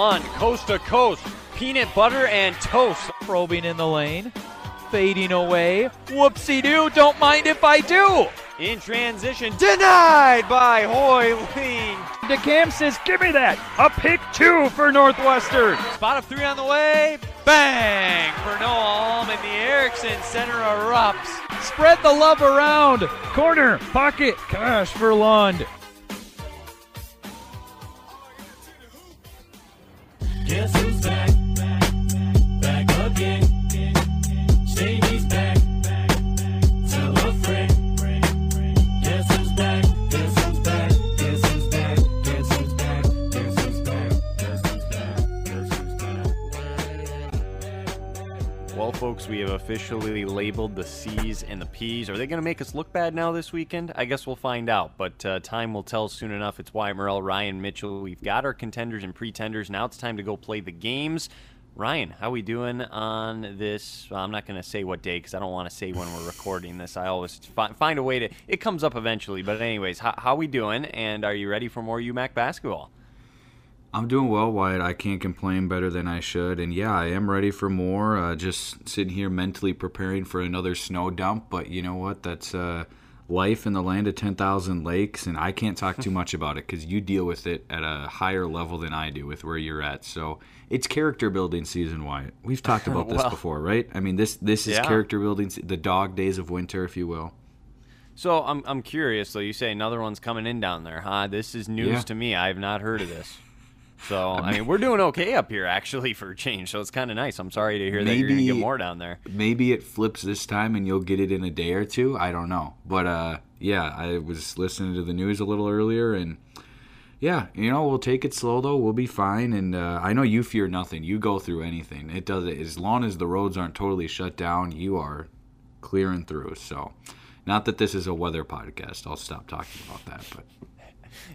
Lund, coast to coast, peanut butter and toast. Probing in the lane, fading away, whoopsie-doo, don't mind if I do. In transition, denied by Hoyling. DeCam says, give me that. A pick two for Northwestern. Spot of three on the way. Bang for Noah Alm, and the Erickson Center erupts. Spread the love around. Corner, pocket, cash for Lund. Guess who's back? Back again. Shady's back. Well, folks, we have officially labeled the C's and the P's. Are they going to make us look bad now this weekend? I guess we'll find out, but time will tell soon enough. It's Wyatt Morrell, Ryan Mitchell. We've got our contenders and pretenders. Now it's time to go play the games. Ryan, how we doing on this? Well, I'm not going to say what day because I don't want to say when we're recording this. I always find a way to – it comes up eventually. But anyways, how we doing, and are you ready for more UMAC basketball? I'm doing well, Wyatt. I can't complain better than I should. And, yeah, I am ready for more. Just sitting here mentally preparing for another snow dump. But you know what? That's life in the land of 10,000 lakes, and I can't talk too much about it because you deal with it at a higher level than I do with where you're at. So it's character-building season, Wyatt. We've talked about this before, right? I mean, this is character-building, the dog days of winter, if you will. So I'm curious, though. You say another one's coming in down there, huh? This is news to me. I have not heard of this. So, I mean, we're doing okay up here, actually, for a change, so it's kind of nice. I'm sorry to hear that you're going to get more down there. Maybe it flips this time and you'll get it in a day or two. I don't know. But, yeah, I was listening to the news a little earlier, and, yeah, you know, we'll take it slow, though. We'll be fine, and I know you fear nothing. You go through anything. It does it. As long as the roads aren't totally shut down, you are clearing through. So, not that this is a weather podcast. I'll stop talking about that, but...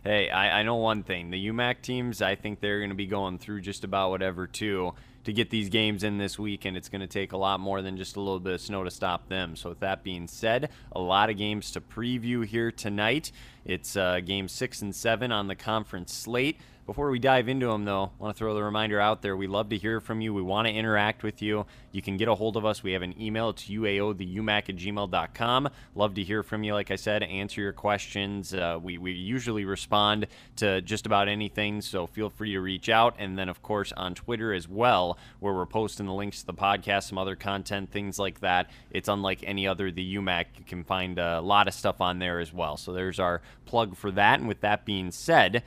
Hey, I know one thing. The UMAC teams, I think they're going to be going through just about whatever, too, to get these games in this week, and it's going to take a lot more than just a little bit of snow to stop them. So with that being said, a lot of games to preview here tonight. It's Game 6 and 7 on the conference slate. Before we dive into them, though, I want to throw the reminder out there. We love to hear from you. We want to interact with you. You can get a hold of us. We have an email. It's uaotheumac@gmail.com. Love to hear from you. Like I said, answer your questions. We usually respond to just about anything, so feel free to reach out. And then, of course, on Twitter as well, where we're posting the links to the podcast, some other content, things like that. It's Unlike Any Other, the UMAC. You can find a lot of stuff on there as well. So there's our plug for that. And with that being said,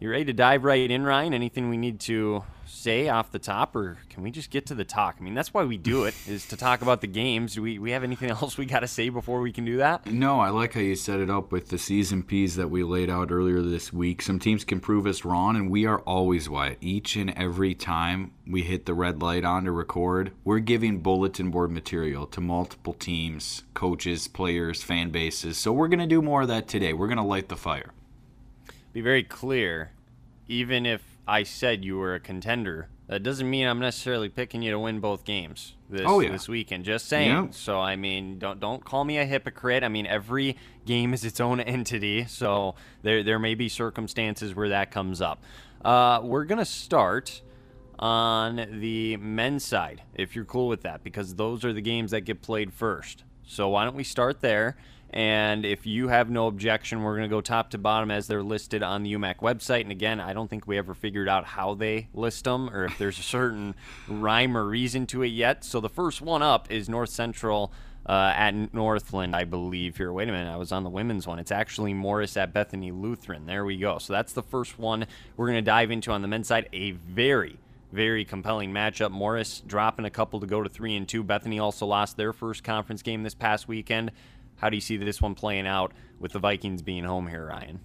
you ready to dive right in, Ryan? Anything we need to say off the top, or can we just get to the talk? I mean, that's why we do it, is to talk about the games. Do we have anything else we got to say before we can do that? No, I like how you set it up with the C's and P's that we laid out earlier this week. Some teams can prove us wrong, and we are always Wyatt. Each and every time we hit the red light on to record, we're giving bulletin board material to multiple teams, coaches, players, fan bases. So we're going to do more of that today. We're going to light the fire. Be very clear, even if I said you were a contender, that doesn't mean I'm necessarily picking you to win both games this weekend. Just saying. Yeah. So, I mean, don't call me a hypocrite. I mean, every game is its own entity, so there may be circumstances where that comes up. We're going to start on the men's side, if you're cool with that, because those are the games that get played first. So why don't we start there? And if you have no objection, we're going to go top to bottom as they're listed on the UMAC website. And again, I don't think we ever figured out how they list them or if there's a certain rhyme or reason to it yet. So the first one up is North Central at Northland, I believe. Here, wait a minute, I was on the women's one. It's actually Morris at Bethany Lutheran. There we go. So that's the first one we're going to dive into on the men's side. A very, very compelling matchup. Morris dropping a couple to go to 3-2. Bethany also lost their first conference game this past weekend. How do you see this one playing out with the Vikings being home here, Ryan?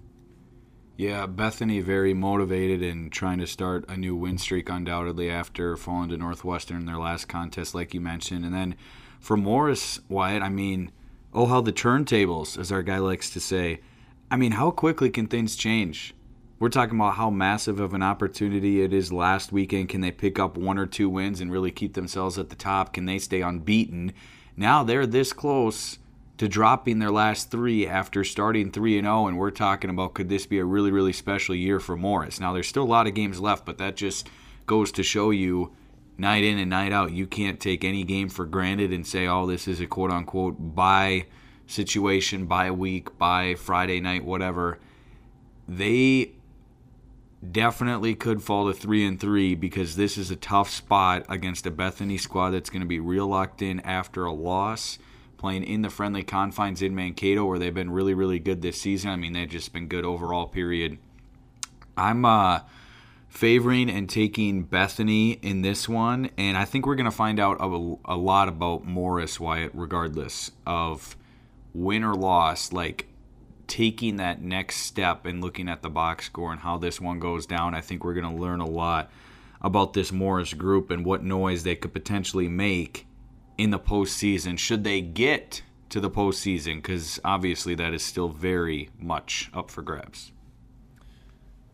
Yeah, Bethany very motivated and trying to start a new win streak, undoubtedly, after falling to Northwestern in their last contest, like you mentioned. And then for Morris, Wyatt, I mean, oh, how the turntables, as our guy likes to say. I mean, how quickly can things change? We're talking about how massive of an opportunity it is last weekend. Can they pick up one or two wins and really keep themselves at the top? Can they stay unbeaten? Now they're this close to dropping their last three after starting 3-0, and we're talking about could this be a really, really special year for Morris. Now, there's still a lot of games left, but that just goes to show you, night in and night out, you can't take any game for granted and say, oh, this is a quote-unquote bye situation, bye week, bye Friday night, whatever. They definitely could fall to 3-3 because this is a tough spot against a Bethany squad that's going to be real locked in after a loss, playing in the friendly confines in Mankato, where they've been really, really good this season. I mean, they've just been good overall, period. I'm favoring and taking Bethany in this one, and I think we're going to find out a lot about Morris, Wyatt, regardless of win or loss, like taking that next step and looking at the box score and how this one goes down. I think we're going to learn a lot about this Morris group and what noise they could potentially make in the postseason, should they get to the postseason, because obviously that is still very much up for grabs.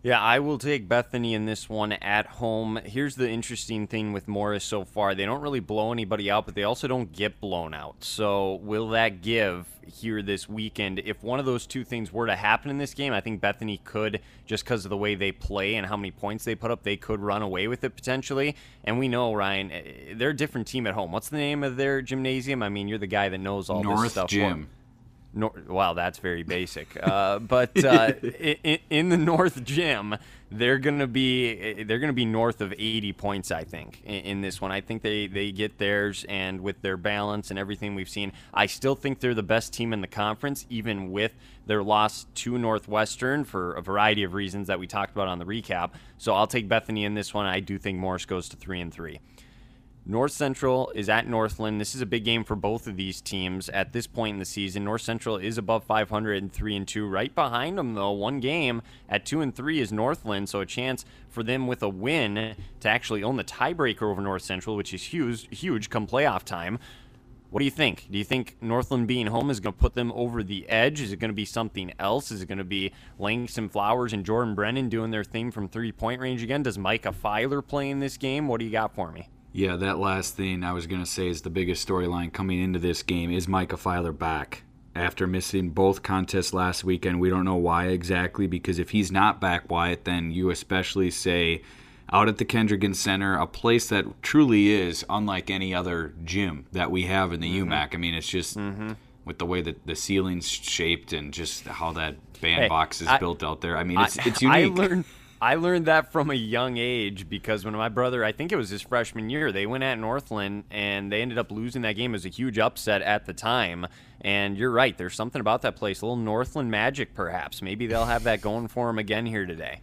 Yeah, I will take Bethany in this one at home. Here's the interesting thing with Morris so far. They don't really blow anybody out, but they also don't get blown out. So will that give here this weekend? If one of those two things were to happen in this game, I think Bethany could, just because of the way they play and how many points they put up, they could run away with it potentially. And we know, Ryan, they're a different team at home. What's the name of their gymnasium? I mean, you're the guy that knows all North this stuff. North Gym. Wow, that's very basic. But in the North Gym, they're gonna be north of 80 points, I think, in this one. I think they get theirs, and with their balance and everything we've seen, I still think they're the best team in the conference, even with their loss to Northwestern for a variety of reasons that we talked about on the recap. So I'll take Bethany in this one. I do think Morris goes to 3-3. North Central is at Northland. This is a big game for both of these teams at this point in the season. North Central is above 500 and 3-2. Right behind them, though, one game at 2-3 is Northland, so a chance for them with a win to actually own the tiebreaker over North Central, which is huge come playoff time. What do you think? Do you think Northland being home is going to put them over the edge? Is it going to be something else? Is it going to be Langston Flowers and Jordan Brennan doing their thing from three-point range again? Does Micah Filer play in this game? What do you got for me? Yeah, that last thing I was going to say is the biggest storyline coming into this game. Is Micah Filer back? After missing both contests last weekend, we don't know why exactly, because if he's not back, Wyatt, then you especially say out at the Kendrigan Center, a place that truly is unlike any other gym that we have in the UMAC. I mean, it's just with the way that the ceiling's shaped and just how that bandbox is built out there. I mean, it's unique. I learned that from a young age, because when my brother, I think it was his freshman year, they went at Northland and they ended up losing that game. It was a huge upset at the time. And you're right, there's something about that place, a little Northland magic perhaps. Maybe they'll have that going for them again here today.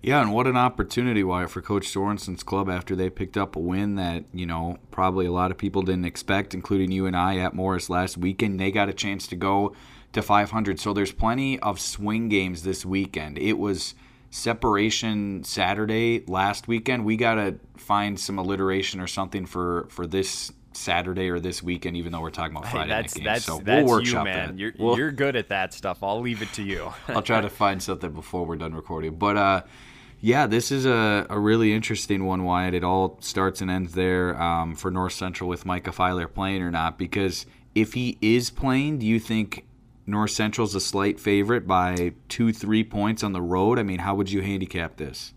Yeah, and what an opportunity, Wyatt, for Coach Sorensen's club after they picked up a win that, you know, probably a lot of people didn't expect, including you and I at Morris last weekend. They got a chance to go to 500. So there's plenty of swing games this weekend. It was Separation Saturday last weekend. We got to find some alliteration or something for this Saturday or this weekend, even though we're talking about Friday night games. We'll workshop you, man. That. You're good at that stuff. I'll leave it to you. I'll try to find something before we're done recording. But, yeah, this is a really interesting one, Wyatt. It all starts and ends there for North Central with Micah Filer playing or not, because if he is playing, do you think North Central's a slight favorite by 2-3 points on the road? I mean, how would you handicap this?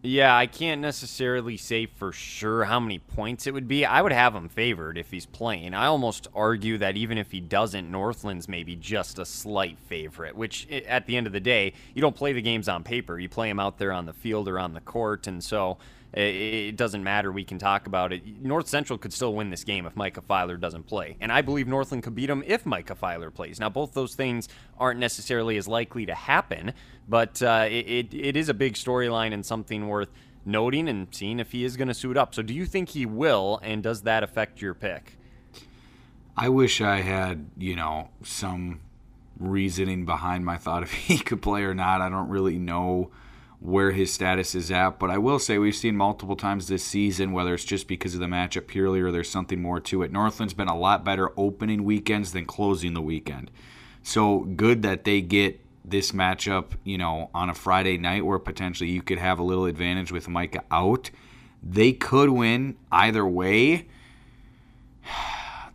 Yeah, I can't necessarily say for sure how many points it would be. I would have him favored if he's playing. I almost argue that even if he doesn't, Northland's maybe just a slight favorite, which at the end of the day, you don't play the games on paper. You play them out there on the field or on the court, and so it doesn't matter. We can talk about it. North Central could still win this game if Micah Filer doesn't play. And I believe Northland could beat them if Micah Filer plays. Now, both those things aren't necessarily as likely to happen, but it is a big storyline and something worth noting and seeing if he is going to suit up. So do you think he will, and does that affect your pick? I wish I had, some reasoning behind my thought if he could play or not. I don't really know where his status is at, but I will say we've seen multiple times this season, whether it's just because of the matchup purely or there's something more to it, Northland's been a lot better opening weekends than closing the weekend. So good that they get this matchup, on a Friday night where potentially you could have a little advantage with Micah out. They could win either way.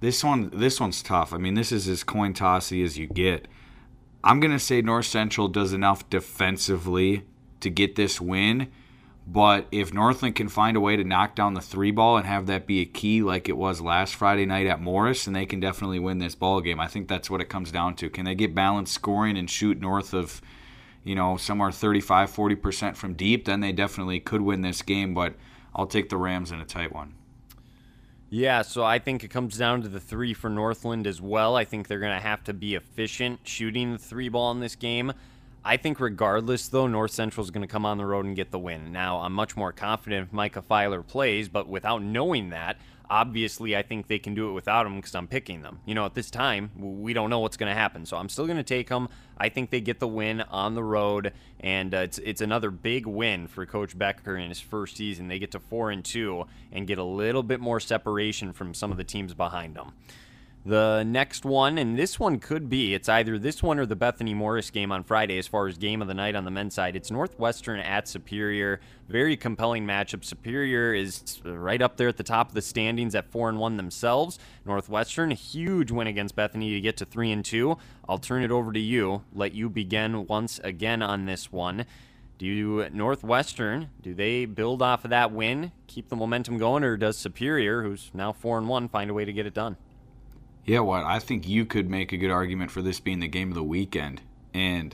This one's tough. I mean, this is as coin tossy as you get. I'm going to say North Central does enough defensively to get this win, But if Northland can find a way to knock down the three ball and have that be a key like it was last Friday night at Morris, then they can definitely win this ball game. I think that's what it comes down to. Can they get balanced scoring and shoot north of, you know, somewhere 35, 40% from deep? Then they definitely could win this game, but I'll take the Rams in a tight one. Yeah, so I think it comes down to the three for Northland as well. I think they're going to have to be efficient shooting the three ball in this game. I think regardless, though, North Central is going to come on the road and get the win. Now, I'm much more confident if Micah Filer plays, but without knowing that, obviously I think they can do it without him because I'm picking them. You know, at this time, we don't know what's going to happen, so I'm still going to take them. I think they get the win on the road, and it's another big win for Coach Becker in his first season. They get to 4-2 and get a little bit more separation from some of the teams behind them. The next one, and this one could be, it's either this one or the Bethany Morris game on Friday as far as game of the night on the men's side. It's Northwestern at Superior. Very compelling matchup. Superior is right up there at the top of the standings at 4-1 themselves. Northwestern, huge win against Bethany to get to 3-2. I'll turn it over to you. Let you begin once again on this one. Do Northwestern, do they build off of that win, keep the momentum going, or does Superior, who's now 4-1, find a way to get it done? Yeah, what I think you could make a good argument for this being the game of the weekend. And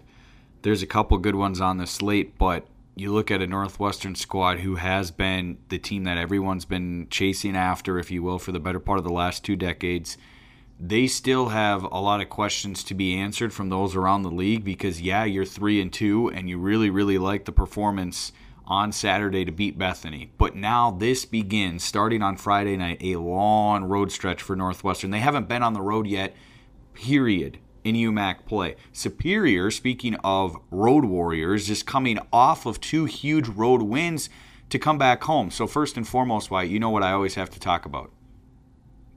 there's a couple good ones on the slate, but you look at a Northwestern squad who has been the team that everyone's been chasing after, if you will, for the better part of the last 2 decades. They still have a lot of questions to be answered from those around the league because, yeah, you're 3-2 and you really, really like the performance on Saturday to beat Bethany. But now this begins, starting on Friday night, a long road stretch for Northwestern. They haven't been on the road yet, period, in UMAC play. Superior, speaking of road warriors, is coming off of 2 huge road wins to come back home. So first and foremost, Wyatt, you know what I always have to talk about.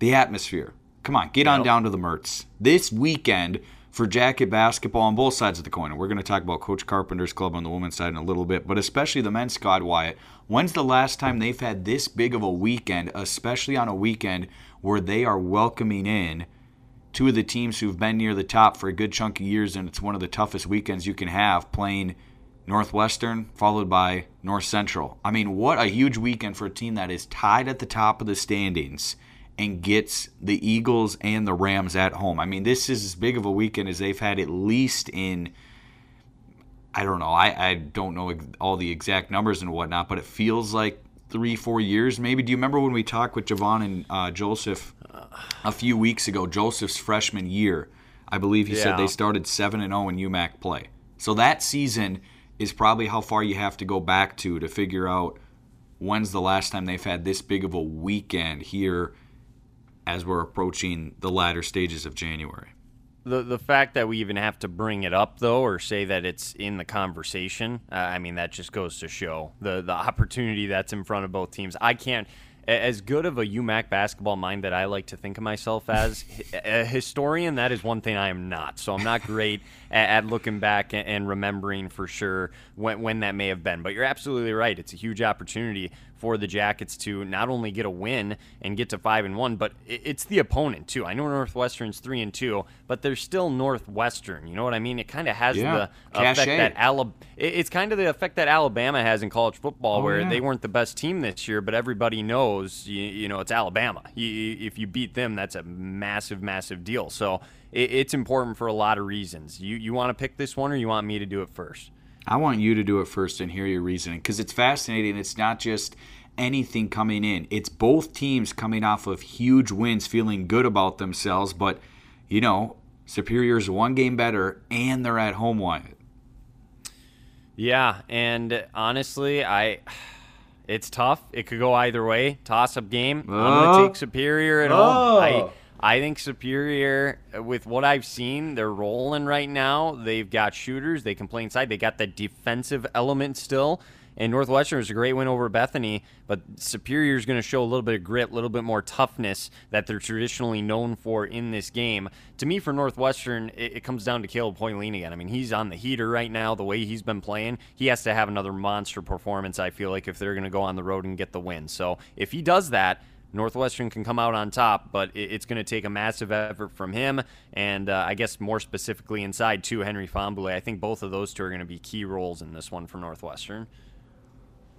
The atmosphere. Come on, get on down to the Mertz. This weekend for Jacket basketball on both sides of the coin. And we're going to talk about Coach Carpenter's club on the women's side in a little bit, but especially the men's squad, Wyatt. When's the last time they've had this big of a weekend, especially on a weekend where they are welcoming in 2 of the teams who've been near the top for a good chunk of years, and it's one of the toughest weekends you can have, playing Northwestern followed by North Central. I mean, what a huge weekend for a team that is tied at the top of the standings and gets the Eagles and the Rams at home. I mean, this is as big of a weekend as they've had, at least in, I don't know, I don't know all the exact numbers and whatnot, but it feels like 3-4 years maybe. Do you remember when we talked with Javon and Joseph a few weeks ago, Joseph's freshman year? I believe he said they started 7-0 in UMAC play. So that season is probably how far you have to go back to figure out when's the last time they've had this big of a weekend here as we're approaching the latter stages of January. The fact that we even have to bring it up, though, or say that it's in the conversation, I mean, that just goes to show the opportunity that's in front of both teams. I can't, as good of a UMAC basketball mind that I like to think of myself as, a historian, that is one thing I am not. So I'm not great at looking back and remembering for sure when that may have been. But you're absolutely right. It's a huge opportunity for the Jackets to not only get a win and get to 5-1, but it's the opponent too. I know Northwestern's 3-2, but they're still Northwestern. You know what I mean? It kind of has the effect that it's kind of the effect that Alabama has in college football, where they weren't the best team this year, but everybody knows, you know, it's Alabama. If you beat them, that's a massive, massive deal. So it's important for a lot of reasons. You want to pick this one, or you want me to do it first? I want you to do it first and hear your reasoning, because it's fascinating. It's not just anything coming in. It's both teams coming off of huge wins, feeling good about themselves. But, you know, Superior's 1 game better, and they're at home, Wyatt. Yeah, and honestly, it's tough. It could go either way. Toss-up game. I'm going to take Superior at home. I think Superior, with what I've seen, they're rolling right now. They've got shooters. They can play inside. They got that defensive element still. And Northwestern was a great win over Bethany, but Superior is going to show a little bit of grit, a little bit more toughness that they're traditionally known for in this game. To me, for Northwestern, it comes down to Caleb Poiline again. I mean, he's on the heater right now, the way he's been playing. He has to have another monster performance, I feel like, if they're going to go on the road and get the win. So if he does that, Northwestern can come out on top, but it's going to take a massive effort from him, and I guess more specifically inside, too, Henry Fonbuli. I think both of those two are going to be key roles in this one for Northwestern.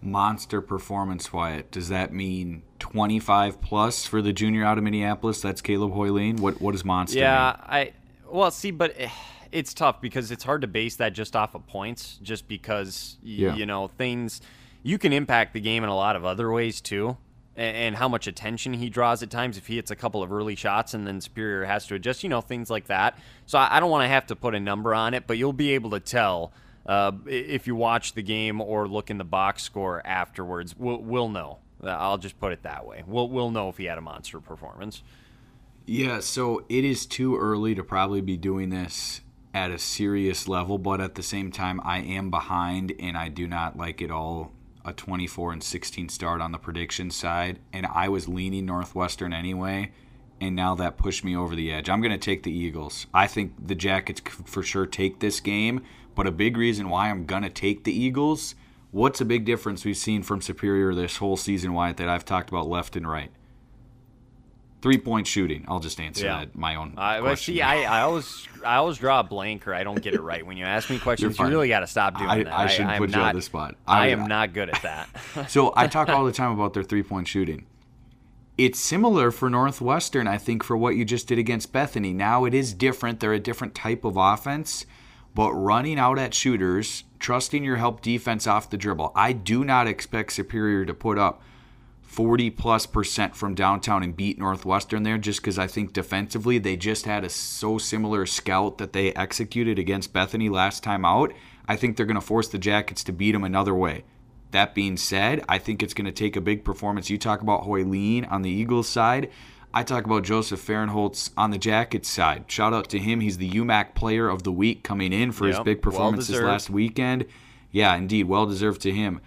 monster performance, Wyatt, does that mean 25 plus for the junior out of Minneapolis? That's Caleb Hoyling. What is monster? Yeah, mean? But it's tough because it's hard to base that just off of points, just because you know, things, you can impact the game in a lot of other ways too, and how much attention he draws at times if he hits a couple of early shots and then Superior has to adjust, you know, things like that. So I don't want to have to put a number on it, but you'll be able to tell if you watch the game or look in the box score afterwards. We'll know. I'll just put it that way. We'll know if he had a monster performance. Yeah, so it is too early to probably be doing this at a serious level, but at the same time, I am behind, and I do not like it all a 24-16 start on the prediction side, and I was leaning Northwestern anyway, and now that pushed me over the edge. I'm going to take the Eagles. I think the Jackets could for sure take this game, but a big reason why I'm going to take the Eagles, what's a big difference we've seen from Superior this whole season, Wyatt, that I've talked about left and right? Three-point shooting. I'll just answer that, my own question. See, I always draw a blank or I don't get it right. When you ask me questions, you really got to stop doing that. I shouldn't put you on the spot. I am not good at that. So I talk all the time about their three-point shooting. It's similar for Northwestern, I think, for what you just did against Bethany. Now it is different. They're a different type of offense, but running out at shooters, trusting your help defense off the dribble. I do not expect Superior to put up 40+% from downtown and beat Northwestern there, just because I think defensively they just had a so similar scout that they executed against Bethany last time out. I think they're going to force the Jackets to beat them another way. That being said, I think it's going to take a big performance. You talk about Hoyling on the Eagles side. I talk about Joseph Fahrenholtz on the Jackets side. Shout out to him. He's the UMAC Player of the Week coming in for his big performance this last weekend. Yeah, indeed. Well-deserved to him.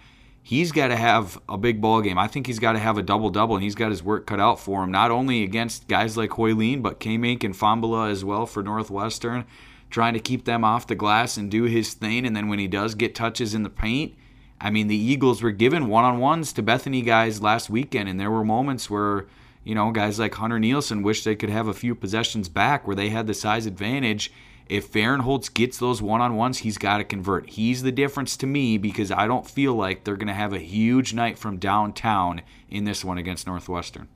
He's got to have a big ball game. I think he's got to have a double-double, and he's got his work cut out for him, not only against guys like Hoyling, but K-Mink and Fonbula as well for Northwestern, trying to keep them off the glass and do his thing. And then when he does get touches in the paint, I mean, the Eagles were given one-on-ones to Bethany guys last weekend, and there were moments where, you know, guys like Hunter Nielsen wish they could have a few possessions back where they had the size advantage. If Fahrenholtz gets those one-on-ones, he's got to convert. He's the difference to me, because I don't feel like they're going to have a huge night from downtown in this one against Northwestern.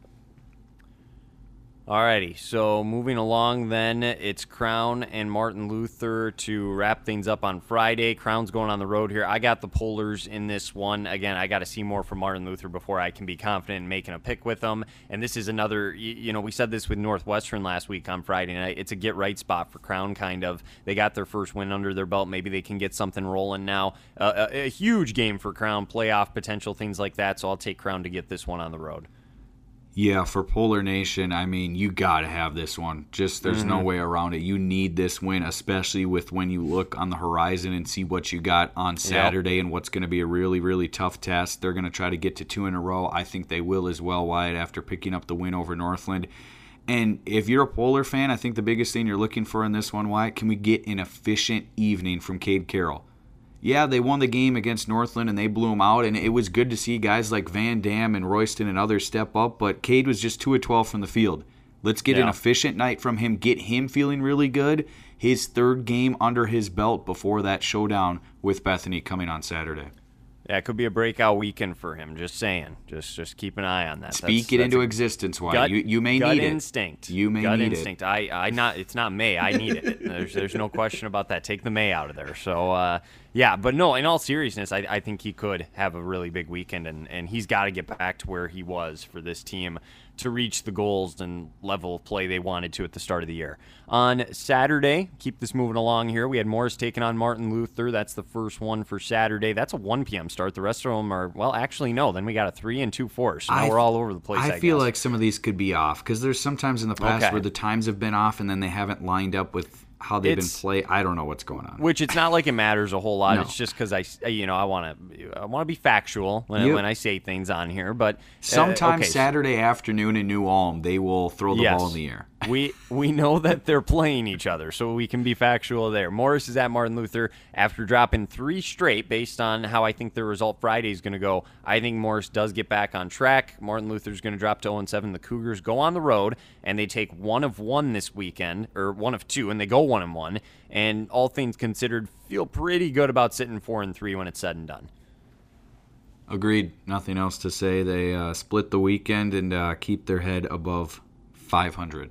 All righty, so moving along then, it's Crown and Martin Luther to wrap things up on Friday. Crown's going on the road here. I got the pollers in this one. Again, I got to see more from Martin Luther before I can be confident in making a pick with them. And this is another, you know, we said this with Northwestern last week on Friday night. It's a get-right spot for Crown, kind of. They got their first win under their belt. Maybe they can get something rolling now. A huge game for Crown, playoff potential, things like that. So I'll take Crown to get this one on the road. Yeah, for Polar Nation, I mean, you got to have this one. Just there's no way around it. You need this win, especially with when you look on the horizon and see what you got on Saturday and what's going to be a really, really tough test. They're going to try to get to two in a row. I think they will as well, Wyatt, after picking up the win over Northland. And if you're a Polar fan, I think the biggest thing you're looking for in this one, Wyatt, can we get an efficient evening from Cade Carroll? Yeah, they won the game against Northland, and they blew them out, and it was good to see guys like Van Dam and Royston and others step up, but Cade was just 2 of 12 from the field. Let's get an efficient night from him, get him feeling really good, his third game under his belt before that showdown with Bethany coming on Saturday. Yeah, it could be a breakout weekend for him, just saying. Just keep an eye on that. Speak it into existence, Wyatt. You may need it. Gut instinct. It's not may. I need it. There's no question about that. Take the may out of there. So, yeah, but no, in all seriousness, I think he could have a really big weekend, and he's got to get back to where he was for this team to reach the goals and level of play they wanted to at the start of the year. On Saturday, keep this moving along here, we had Morris taking on Martin Luther. That's the first one for Saturday. That's a 1 p.m. start. The rest of them are, well, actually, no. Then we got a 3 and 2-4, so now we're all over the place, I feel guess. Like some of these could be off, because there's sometimes in the past where the times have been off and then they haven't lined up with how they've been played. I don't know what's going on. Which it's not like it matters a whole lot. No. It's just because I want to be factual when I say things on here. But sometime Saturday afternoon in New Ulm, they will throw the ball in the air. We know that they're playing each other, so we can be factual there. Morris is at Martin Luther after dropping 3 straight. Based on how I think the result Friday is going to go, I think Morris does get back on track. Martin Luther's going to drop to 0-7. The Cougars go on the road, and they take 1 of 1 this weekend, or 1 of 2, and they go 1-1. And all things considered, feel pretty good about sitting 4-3 when it's said and done. Agreed. Nothing else to say. They split the weekend and keep their head above 500.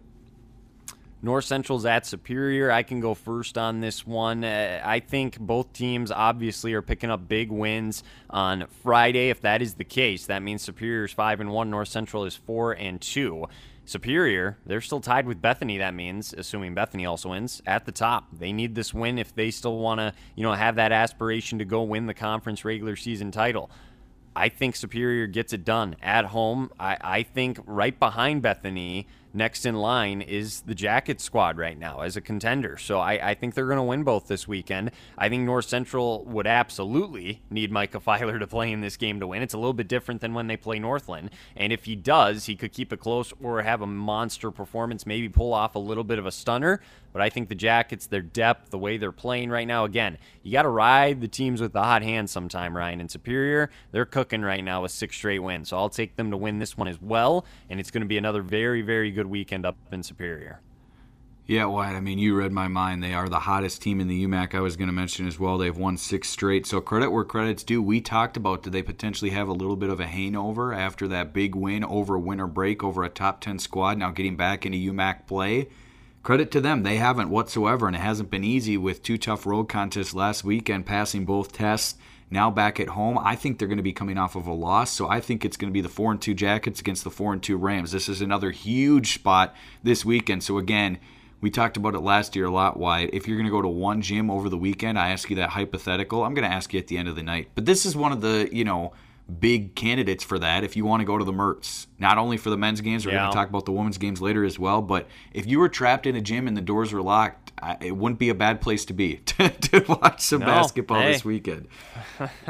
North Central's at Superior. I can go first on this one. I think both teams obviously are picking up big wins on Friday. If that is the case, that means Superior's 5-1, North Central is 4-2. Superior, they're still tied with Bethany, that means, assuming Bethany also wins, at the top. They need this win if they still want to, you know, have that aspiration to go win the conference regular season title. I think Superior gets it done at home. I think right behind Bethany, next in line, is the Jacket squad right now as a contender. So I think they're going to win both this weekend. I think North Central would absolutely need Micah Filer to play in this game to win. It's a little bit different than when they play Northland. And if he does, he could keep it close or have a monster performance, maybe pull off a little bit of a stunner. But I think the Jackets, their depth, the way they're playing right now, again, you got to ride the teams with the hot hand sometime, Ryan. And Superior, they're cooking right now with 6 straight wins. So I'll take them to win this one as well. And it's going to be another very, very good weekend up in Superior. Yeah, Wyatt, I mean, you read my mind. They are the hottest team in the UMAC. I was going to mention as well, they've won 6 straight. So credit where credit's due. We talked about, did they potentially have a little bit of a hangover after that big win over winter break over a top 10 squad, now getting back into UMAC play? Credit to them. They haven't whatsoever, and it hasn't been easy with 2 tough road contests last weekend, passing both tests, now back at home. I think they're going to be coming off of a loss, so I think it's going to be the 4-2 Jackets against the 4-2 Rams. This is another huge spot this weekend. So again, we talked about it last year a lot, Wyatt. If you're going to go to one gym over the weekend, I ask you that hypothetical. I'm going to ask you at the end of the night. But this is one of the, you know, big candidates for that if you want to go to the Mertz. Not only for the men's games, we're going to talk about the women's games later as well, but if you were trapped in a gym and the doors were locked, it wouldn't be a bad place to be to watch some basketball this weekend.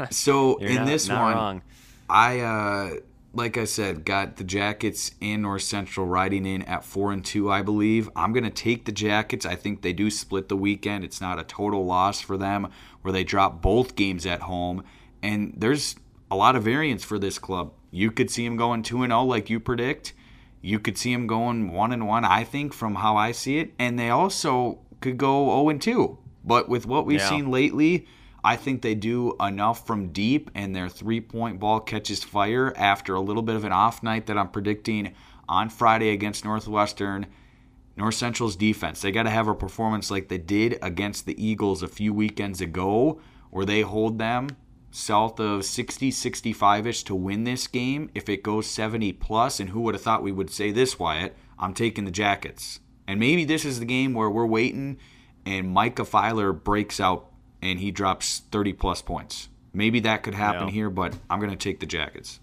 So in this one, like I said, got the Jackets and North Central riding in at 4-2, I believe. I'm going to take the Jackets. I think they do split the weekend. It's not a total loss for them where they drop both games at home. And there's a lot of variance for this club. You could see them going 2-0 like you predict. You could see them going 1-1, I think, from how I see it. And they also could go 0-2. But with what we've seen lately, I think they do enough from deep, and their three-point ball catches fire after a little bit of an off night that I'm predicting on Friday against Northwestern. North Central's defense, they got to have a performance like they did against the Eagles a few weekends ago, where they hold them south of 60, 65-ish to win this game. If it goes 70-plus, and who would have thought we would say this, Wyatt, I'm taking the Jackets. And maybe this is the game where we're waiting and Micah Filer breaks out and he drops 30-plus points. Maybe that could happen here, but I'm going to take the Jackets.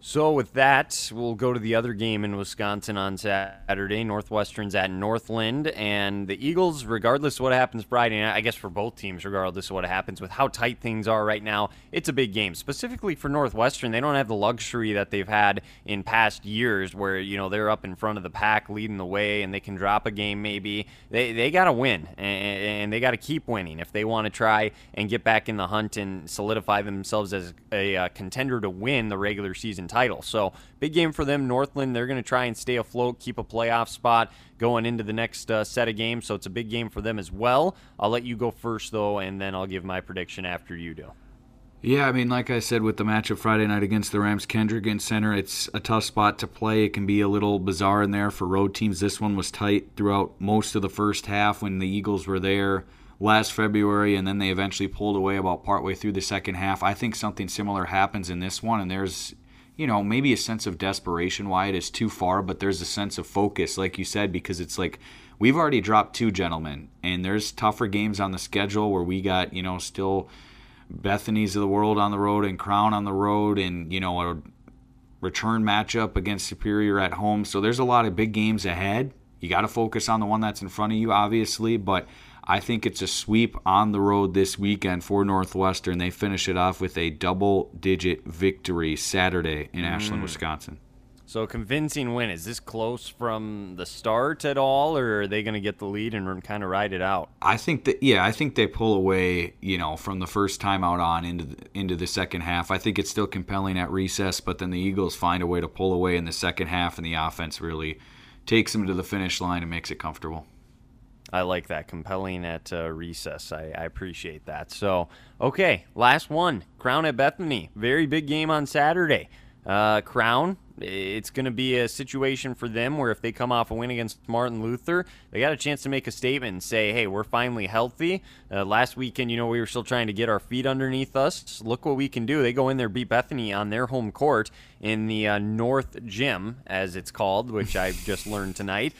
So with that, we'll go to the other game in Wisconsin on Saturday. Northwestern's at Northland, and the Eagles, regardless of what happens Friday, and I guess for both teams, regardless of what happens with how tight things are right now, it's a big game. Specifically for Northwestern, they don't have the luxury that they've had in past years where, you know, they're up in front of the pack leading the way and they can drop a game maybe. They got to win, and they got to keep winning if they want to try and get back in the hunt and solidify themselves as a contender to win the regular season title. So big game for them. Northland, they're going to try and stay afloat, keep a playoff spot going into the next set of games. So it's a big game for them as well. I'll let you go first, though, and then I'll give my prediction after you do. Yeah, I mean, like I said, with the matchup Friday night against the Rams, Kendrigan Center, it's a tough spot to play. It can be a little bizarre in there for road teams. This one was tight throughout most of the first half when the Eagles were there last February, and then they eventually pulled away about partway through the second half. I think something similar happens in this one, and there's, you know, maybe a sense of desperation, why it is too far, but there's a sense of focus, like you said, because it's like we've already dropped 2 gentlemen, and there's tougher games on the schedule where we got, you know, still Bethany's of the world on the road and Crown on the road and, you know, a return matchup against Superior at home. So there's a lot of big games ahead. You got to focus on the one that's in front of you, obviously, but I think it's a sweep on the road this weekend for Northwestern. They finish it off with a double-digit victory Saturday in Ashland, Wisconsin. So convincing win. Is this close from the start at all, or are they going to get the lead and kind of ride it out? I think that, yeah, I think they pull away, you know, from the first time out on into the second half. I think it's still compelling at recess, but then the Eagles find a way to pull away in the second half, and the offense really takes them to the finish line and makes it comfortable. I like that. Compelling at recess. I appreciate that. So, okay, last one. Crown at Bethany. Very big game on Saturday. Crown, it's going to be a situation for them where if they come off a win against Martin Luther, they got a chance to make a statement and say, hey, we're finally healthy. Last weekend, we were still trying to get our feet underneath us. Look what we can do. They go in there, beat Bethany on their home court in the North Gym, as it's called, which I've just learned tonight.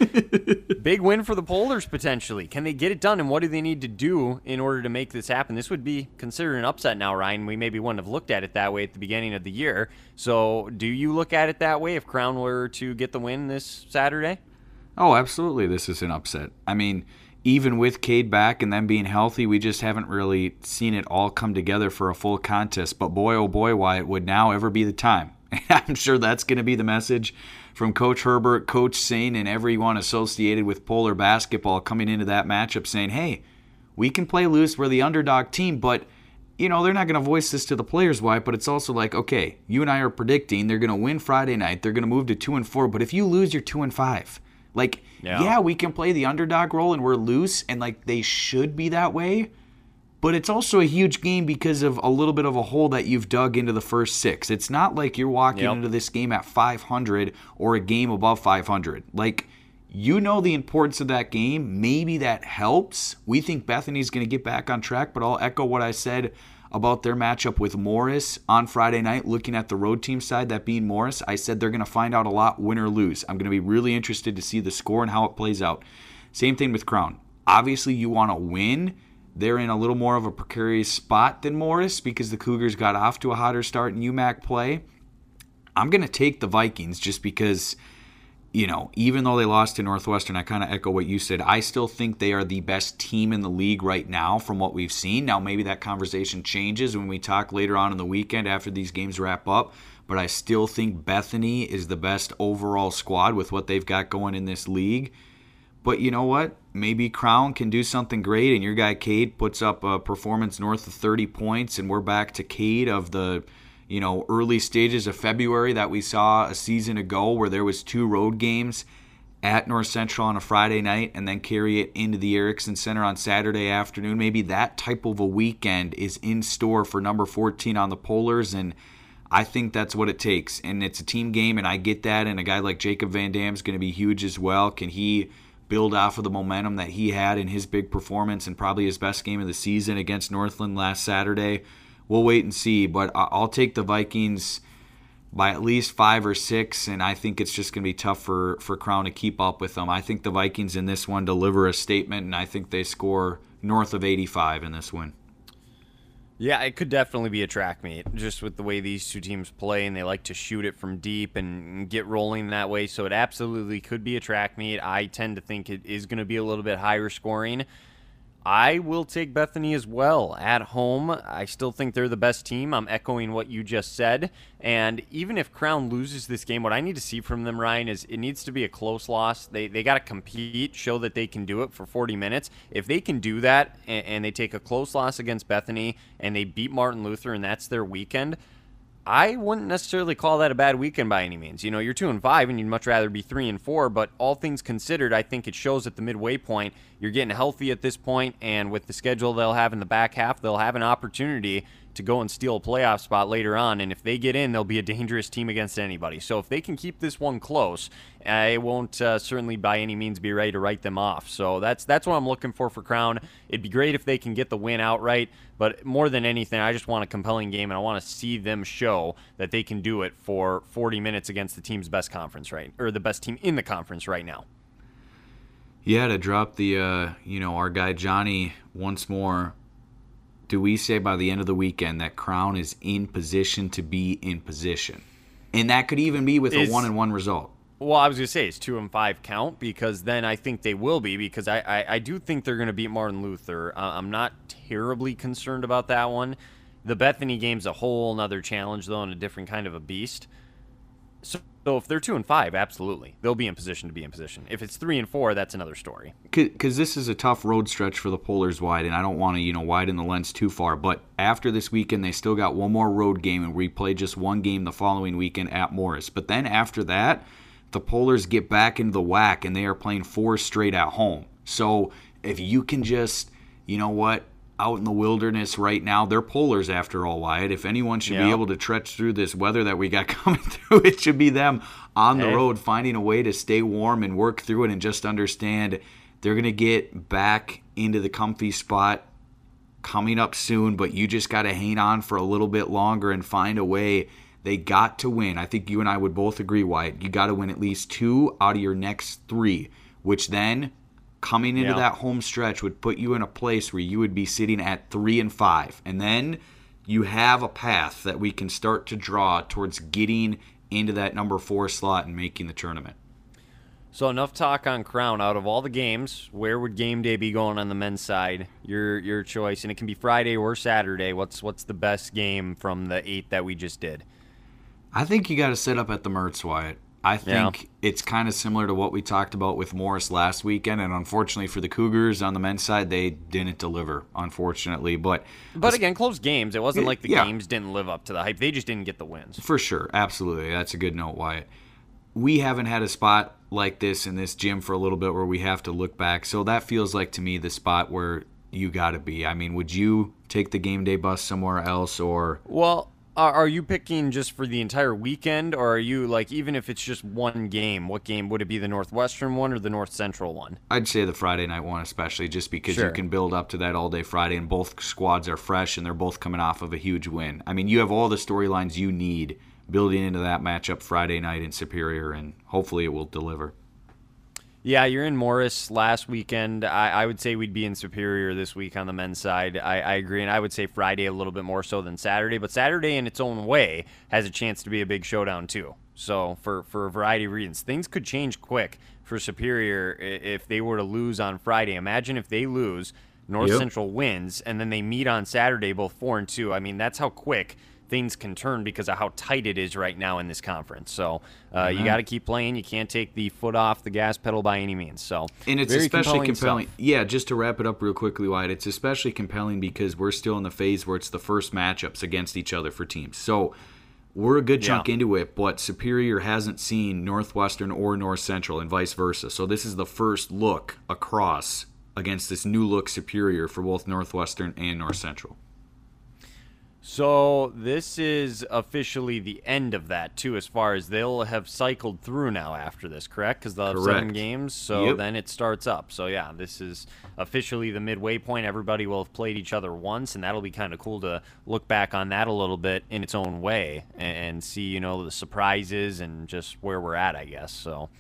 Big win for the Polders, potentially. Can they get it done, and what do they need to do in order to make this happen? This would be considered an upset now, Ryan. We maybe wouldn't have looked at it that way at the beginning of the year. So do you look at it that way if Crown were to get the win this Saturday? Oh, absolutely. This is an upset. I mean, even with Cade back and them being healthy, we just haven't really seen it all come together for a full contest. But boy, oh boy, Wyatt, would now ever be the time. And I'm sure that's going to be the message from Coach Herbert, Coach Sane, and everyone associated with Polar basketball coming into that matchup saying, hey, we can play loose. We're the underdog team, but they're not going to voice this to the players, Wyatt, but it's also like, okay, you and I are predicting they're going to win Friday night. They're going to move to 2-4, but if you lose, you're 2-5. Like, yeah, we can play the underdog role and we're loose, and like they should be that way. But it's also a huge game because of a little bit of a hole that you've dug into the first six. It's not like you're walking into this game at 500 or a game above 500. Like, the importance of that game. Maybe that helps. We think Bethany's going to get back on track, but I'll echo what I said about their matchup with Morris on Friday night, looking at the road team side, that being Morris. I said they're going to find out a lot, win or lose. I'm going to be really interested to see the score and how it plays out. Same thing with Crown. Obviously, you want to win. They're in a little more of a precarious spot than Morris because the Cougars got off to a hotter start in UMAC play. I'm going to take the Vikings just because even though they lost to Northwestern, I kind of echo what you said. I still think they are the best team in the league right now from what we've seen. Now, maybe that conversation changes when we talk later on in the weekend after these games wrap up, but I still think Bethany is the best overall squad with what they've got going in this league. But you know what? Maybe Crown can do something great, and your guy Cade puts up a performance north of 30 points, and we're back to Cade of the early stages of February that we saw a season ago where there was 2 road games at North Central on a Friday night and then carry it into the Erickson Center on Saturday afternoon. Maybe that type of a weekend is in store for number 14 on the Polars, and I think that's what it takes. And it's a team game, and I get that, and a guy like Jacob Van Dam is going to be huge as well. Can he build off of the momentum that he had in his big performance and probably his best game of the season against Northland last Saturday? We'll wait and see, but I'll take the Vikings by at least 5 or 6, and I think it's just going to be tough for Crown to keep up with them. I think the Vikings in this one deliver a statement, and I think they score north of 85 in this win. Yeah, it could definitely be a track meet, just with the way these two teams play, and they like to shoot it from deep and get rolling that way, so it absolutely could be a track meet. I tend to think it is going to be a little bit higher scoring. I will take Bethany as well. At home, I still think they're the best team. I'm echoing what you just said. And even if Crown loses this game, what I need to see from them, Ryan, is it needs to be a close loss. They got to compete, show that they can do it for 40 minutes. If they can do that and they take a close loss against Bethany and they beat Martin Luther and that's their weekend, I wouldn't necessarily call that a bad weekend by any means. You're 2-5 and you'd much rather be 3-4, but all things considered, I think it shows at the midway point you're getting healthy at this point, and with the schedule they'll have in the back half, they'll have an opportunity to go and steal a playoff spot later on, and if they get in, they'll be a dangerous team against anybody. So if they can keep this one close, I won't certainly by any means be ready to write them off. So that's what I'm looking for Crown. It'd be great if they can get the win outright, but more than anything, I just want a compelling game, and I want to see them show that they can do it for 40 minutes against the team's best conference, right? Or the best team in the conference right now. Yeah, to drop the, our guy Johnny once more, do we say by the end of the weekend that Crown is in position to be in position? And that could even be with a 1-1 result. Well, I was going to say, it's 2-5 count? Because then I think they will be, because I do think they're going to beat Martin Luther. I'm not terribly concerned about that one. The Bethany game's a whole nother challenge, though, and a different kind of a beast. So if they're 2-5, absolutely. They'll be in position to be in position. If it's 3-4, that's another story. Because this is a tough road stretch for the Polars, wide, and I don't want to, widen the lens too far. But after this weekend, they still got one more road game, and we play just one game the following weekend at Morris. But then after that, the Polars get back into the whack, and they are playing 4 straight at home. So if you can just, you know what, out in the wilderness right now, they're polars after all, Wyatt. If anyone should be able to trudge through this weather that we got coming through, it should be them on the road, finding a way to stay warm and work through it and just understand they're going to get back into the comfy spot coming up soon, but you just got to hang on for a little bit longer and find a way. They got to win. I think you and I would both agree, Wyatt. You got to win at least 2 out of your next 3, which then coming into that home stretch would put you in a place where you would be sitting at 3-5. And then you have a path that we can start to draw towards getting into that number 4 slot and making the tournament. So enough talk on Crown. Out of all the games, where would game day be going on the men's side? Your choice. And it can be Friday or Saturday. What's the best game from the 8 that we just did? I think you got to set up at the Mertz, Wyatt. I think it's kind of similar to what we talked about with Morris last weekend, and unfortunately for the Cougars on the men's side, they didn't deliver, unfortunately. But again, close games. It wasn't like the games didn't live up to the hype. They just didn't get the wins. For sure. Absolutely. That's a good note, Wyatt. We haven't had a spot like this in this gym for a little bit where we have to look back, so that feels like to me the spot where you got to be. I mean, would you take the game day bus somewhere else or? Well, are you picking just for the entire weekend, or are you, like, even if it's just one game, what game would it be, the Northwestern one or the North Central one? I'd say the Friday night one, especially just because you can build up to that all day Friday, and both squads are fresh and they're both coming off of a huge win. I mean, you have all the storylines you need building into that matchup Friday night in Superior, and hopefully it will deliver. Yeah, you're in Morris last weekend. I would say we'd be in Superior this week on the men's side. I agree, and I would say Friday a little bit more so than Saturday, but Saturday in its own way has a chance to be a big showdown too. So for a variety of reasons, things could change quick for Superior if they were to lose on Friday. Imagine if they lose, North Central wins, and then they meet on Saturday, both 4-2. I mean, that's how quick things can turn because of how tight it is right now in this conference. So you got to keep playing. You can't take the foot off the gas pedal by any means. So, and it's especially compelling. Yeah, just to wrap it up real quickly, Wyatt, it's especially compelling because we're still in the phase where it's the first matchups against each other for teams. So we're a good chunk into it, but Superior hasn't seen Northwestern or North Central and vice versa. So this is the first look across against this new look Superior for both Northwestern and North Central. So this is officially the end of that, too, as far as they'll have cycled through now after this, correct? Because they'll have 7 games, so then it starts up. So, yeah, this is officially the midway point. Everybody will have played each other once, and that'll be kind of cool to look back on that a little bit in its own way and see, you know, the surprises and just where we're at, I guess. So,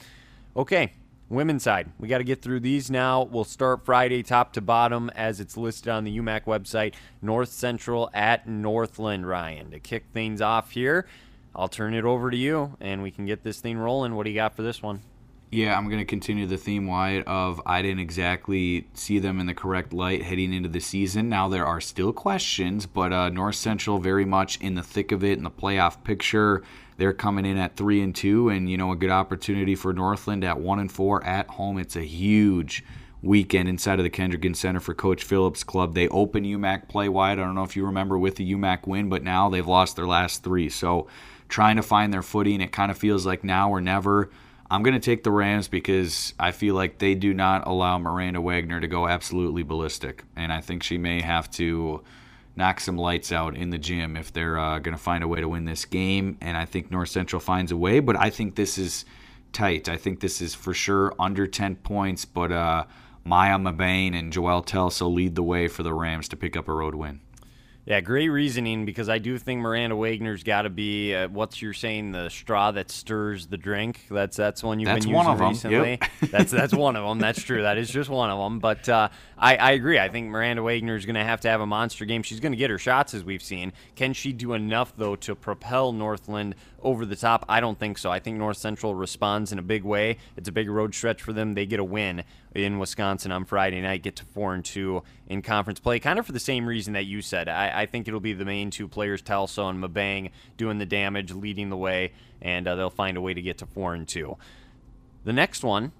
okay. Women's side, we got to get through these now. We'll start Friday top to bottom as it's listed on the UMAC website, North Central at Northland. Ryan, to kick things off here, I'll turn it over to you, and we can get this thing rolling. What do you got for this one? Yeah, I'm going to continue the theme, Wyatt, of I didn't exactly see them in the correct light heading into the season. Now there are still questions, but North Central very much in the thick of it in the playoff picture. They're coming in at 3-2, and, you know, a good opportunity for Northland at 1-4 at home. It's a huge weekend inside of the Kendrigan Center for Coach Phillips' club. They open UMAC play, Wyatt. I don't know if you remember with the UMAC win, but now they've lost their last 3. So trying to find their footing, it kind of feels like now or never. I'm going to take the Rams because I feel like they do not allow Miranda Wagner to go absolutely ballistic, and I think she may have to knock some lights out in the gym if they're going to find a way to win this game, and I think North Central finds a way, but I think this is tight. I think this is for sure under 10 points, but Maya Mabane and Joel Telso lead the way for the Rams to pick up a road win. Yeah, great reasoning, because I do think Miranda Wagner's got to be, what's you're saying, the straw that stirs the drink. That's one you've been using recently. Yep. That's one of them. That's true. That is just one of them. But I agree. I think Miranda Wagner's going to have a monster game. She's going to get her shots, as we've seen. Can she do enough, though, to propel Northland over the top? I don't think so. I think North Central responds in a big way. It's a big road stretch for them. They get a win in Wisconsin on Friday night, get to 4-2 in conference play, kind of for the same reason that you said. I think it'll be the main two players, Telso and Mabang, doing the damage, leading the way, and they'll find a way to get to 4-2. The next one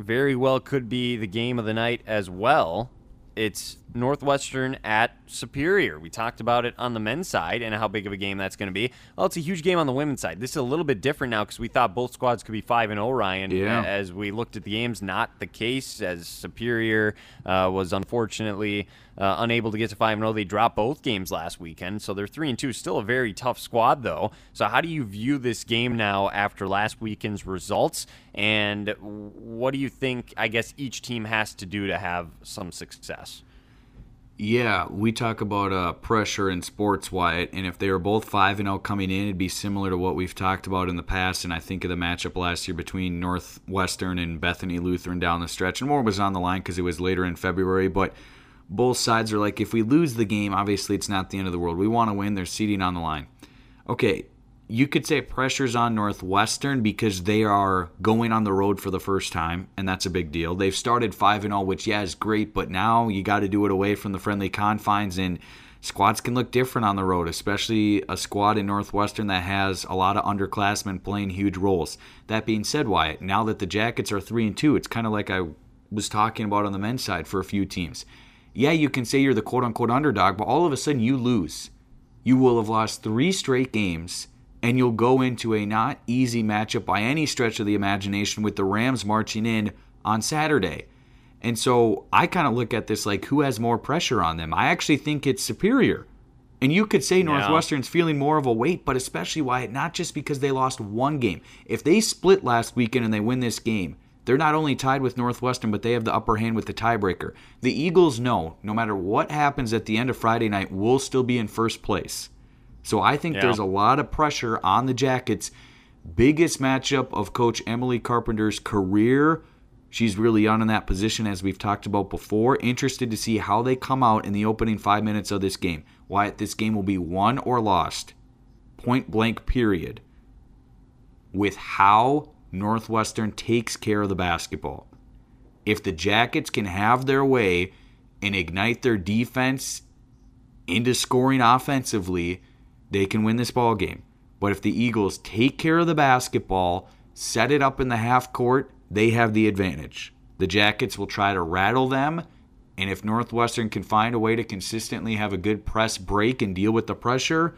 very well could be the game of the night as well. It's Northwestern at Superior. We talked about it on the men's side and how big of a game that's going to be. Well, it's a huge game on the women's side. This is a little bit different now because we thought both squads could be 5-0, Ryan. Yeah. As we looked at the games, not the case, as Superior was unfortunately unable to get to 5-0. They dropped both games last weekend, so they're 3-2. Still a very tough squad, though. So how do you view this game now after last weekend's results, and what do you think, I guess, each team has to do to have some success? Yeah, we talk about pressure in sports, Wyatt, and if they were both 5-0 coming in, it'd be similar to what we've talked about in the past, and I think of the matchup last year between Northwestern and Bethany Lutheran down the stretch, and more was on the line because it was later in February, but both sides are like, if we lose the game, obviously it's not the end of the world. We want to win. There's seeding on the line. Okay, you could say pressure's on Northwestern because they are going on the road for the first time, and that's a big deal. They've started 5-0, which, yeah, is great, but now you got to do it away from the friendly confines, and squads can look different on the road, especially a squad in Northwestern that has a lot of underclassmen playing huge roles. That being said, Wyatt, now that the Jackets are 3-2, it's kind of like I was talking about on the men's side for a few teams. Yeah, you can say you're the quote-unquote underdog, but all of a sudden you lose. You will have lost 3 straight games, and you'll go into a not easy matchup by any stretch of the imagination with the Rams marching in on Saturday. And so I kind of look at this like, who has more pressure on them? I actually think it's Superior. And you could say Northwestern's feeling more of a weight, but especially Wyatt, not just because they lost one game. If they split last weekend and they win this game, they're not only tied with Northwestern, but they have the upper hand with the tiebreaker. The Eagles know, no matter what happens at the end of Friday night, we'll still be in first place. So I think there's a lot of pressure on the Jackets. Biggest matchup of Coach Emily Carpenter's career. She's really on in that position, as we've talked about before. Interested to see how they come out in the opening 5 minutes of this game. Wyatt, this game will be won or lost, point blank period, with how Northwestern takes care of the basketball. If the Jackets can have their way and ignite their defense into scoring offensively, they can win this ball game. But if the Eagles take care of the basketball, set it up in the half court, they have the advantage. The Jackets will try to rattle them, and if Northwestern can find a way to consistently have a good press break and deal with the pressure,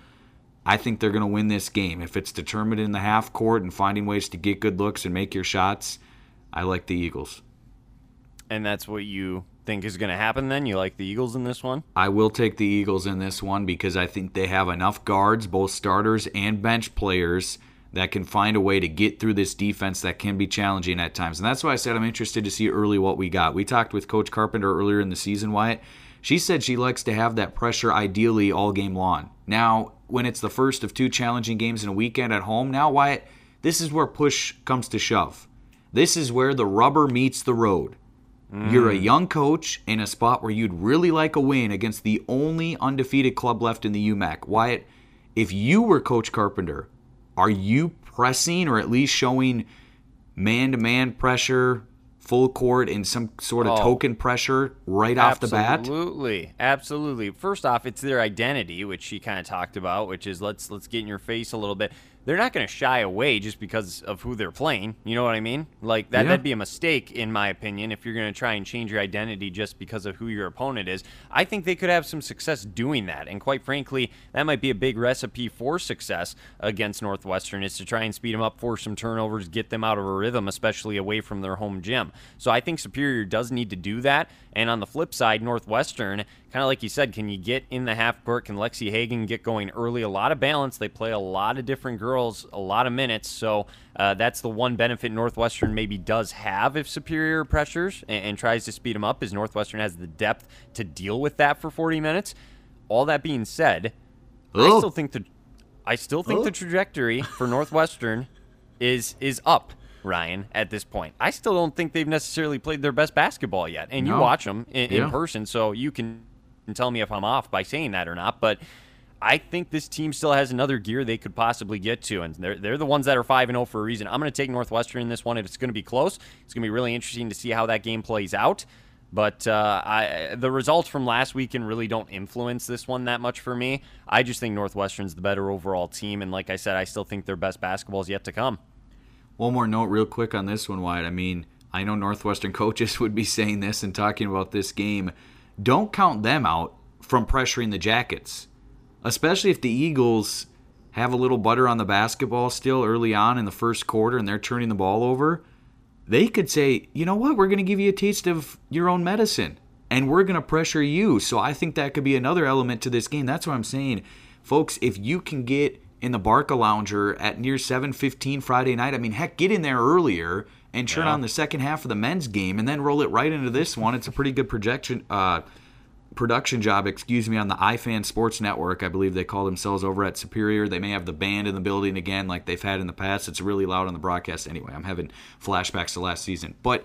I think they're going to win this game. If it's determined in the half court and finding ways to get good looks and make your shots, I like the Eagles. And that's what you think is going to happen then? You like the Eagles in this one? I will take the Eagles in this one because I think they have enough guards, both starters and bench players, that can find a way to get through this defense that can be challenging at times. And that's why I said I'm interested to see early what we got. We talked with Coach Carpenter earlier in the season, Wyatt. She said she likes to have that pressure ideally all game long. Now, when it's the first of 2 challenging games in a weekend at home, now, Wyatt, this is where push comes to shove. This is where the rubber meets the road. You're a young coach in a spot where you'd really like a win against the only undefeated club left in the UMAC. Wyatt, if you were Coach Carpenter, are you pressing or at least showing man-to-man pressure, full court, and some sort of token pressure right off the bat? Absolutely. First off, it's their identity, which she kind of talked about, which is let's get in your face a little bit. They're not going to shy away just because of who they're playing. You know what I mean? Like that, that'd be a mistake, in my opinion, if you're going to try and change your identity just because of who your opponent is. I think they could have some success doing that. And quite frankly, that might be a big recipe for success against Northwestern, is to try and speed them up, force some turnovers, get them out of a rhythm, especially away from their home gym. So I think Superior does need to do that. And on the flip side, Northwestern, kind of like you said, can you get in the half court? Can Lexi Hagan get going early? A lot of balance. They play a lot of different girls, a lot of minutes. So that's the one benefit Northwestern maybe does have if Superior pressures and tries to speed them up, is Northwestern has the depth to deal with that for 40 minutes. All that being said, I still think the trajectory for Northwestern is up, Ryan, at this point. I still don't think they've necessarily played their best basketball yet. And you watch them in person, so you can tell me if I'm off by saying that or not, but I think this team still has another gear they could possibly get to, and they're the ones that are 5-0 for a reason. I'm going to take Northwestern in this one, and it's going to be close. It's going to be really interesting to see how that game plays out, but the results from last weekend really don't influence this one that much for me. I just think Northwestern's the better overall team, and like I said, I still think their best basketball is yet to come. One more note real quick on this one, Wyatt. I mean, I know Northwestern coaches would be saying this and talking about this game. don't count them out from pressuring the Jackets, especially if the Eagles have a little butter on the basketball still early on in the first quarter and they're turning the ball over. They could say, you know what, we're going to give you a taste of your own medicine and we're going to pressure you. So I think that could be another element to this game. That's what I'm saying. Folks, if you can get in the Barca Lounger at near 7:15 Friday night, I mean, heck, get in there earlier and turn on the second half of the men's game and then roll it right into this one. It's a pretty good production job, on the iFan Sports Network. I believe they call themselves over at Superior. They may have the band in the building again like they've had in the past. It's really loud on the broadcast. Anyway, I'm having flashbacks to last season. But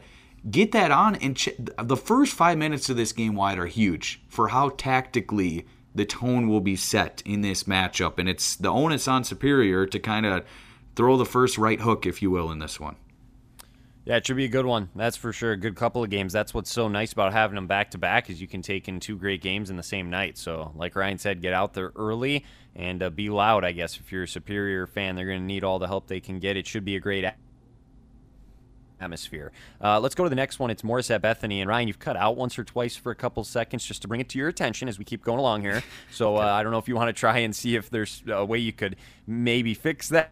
get that on, and the first 5 minutes of this game, wide, are huge for how tactically the tone will be set in this matchup. And it's the onus on Superior to kind of throw the first right hook, if you will, in this one. Yeah, it should be a good one. That's for sure. A good couple of games. That's what's so nice about having them back-to-back is you can take in two great games in the same night. So like Ryan said, get out there early and be loud, I guess. If you're a Superior fan, they're going to need all the help they can get. It should be a great atmosphere. Let's go to the next one. It's Morris at Bethany. And Ryan, you've cut out once or twice for a couple seconds just to bring it to your attention as we keep going along here. So I don't know if you want to try and see if there's a way you could maybe fix that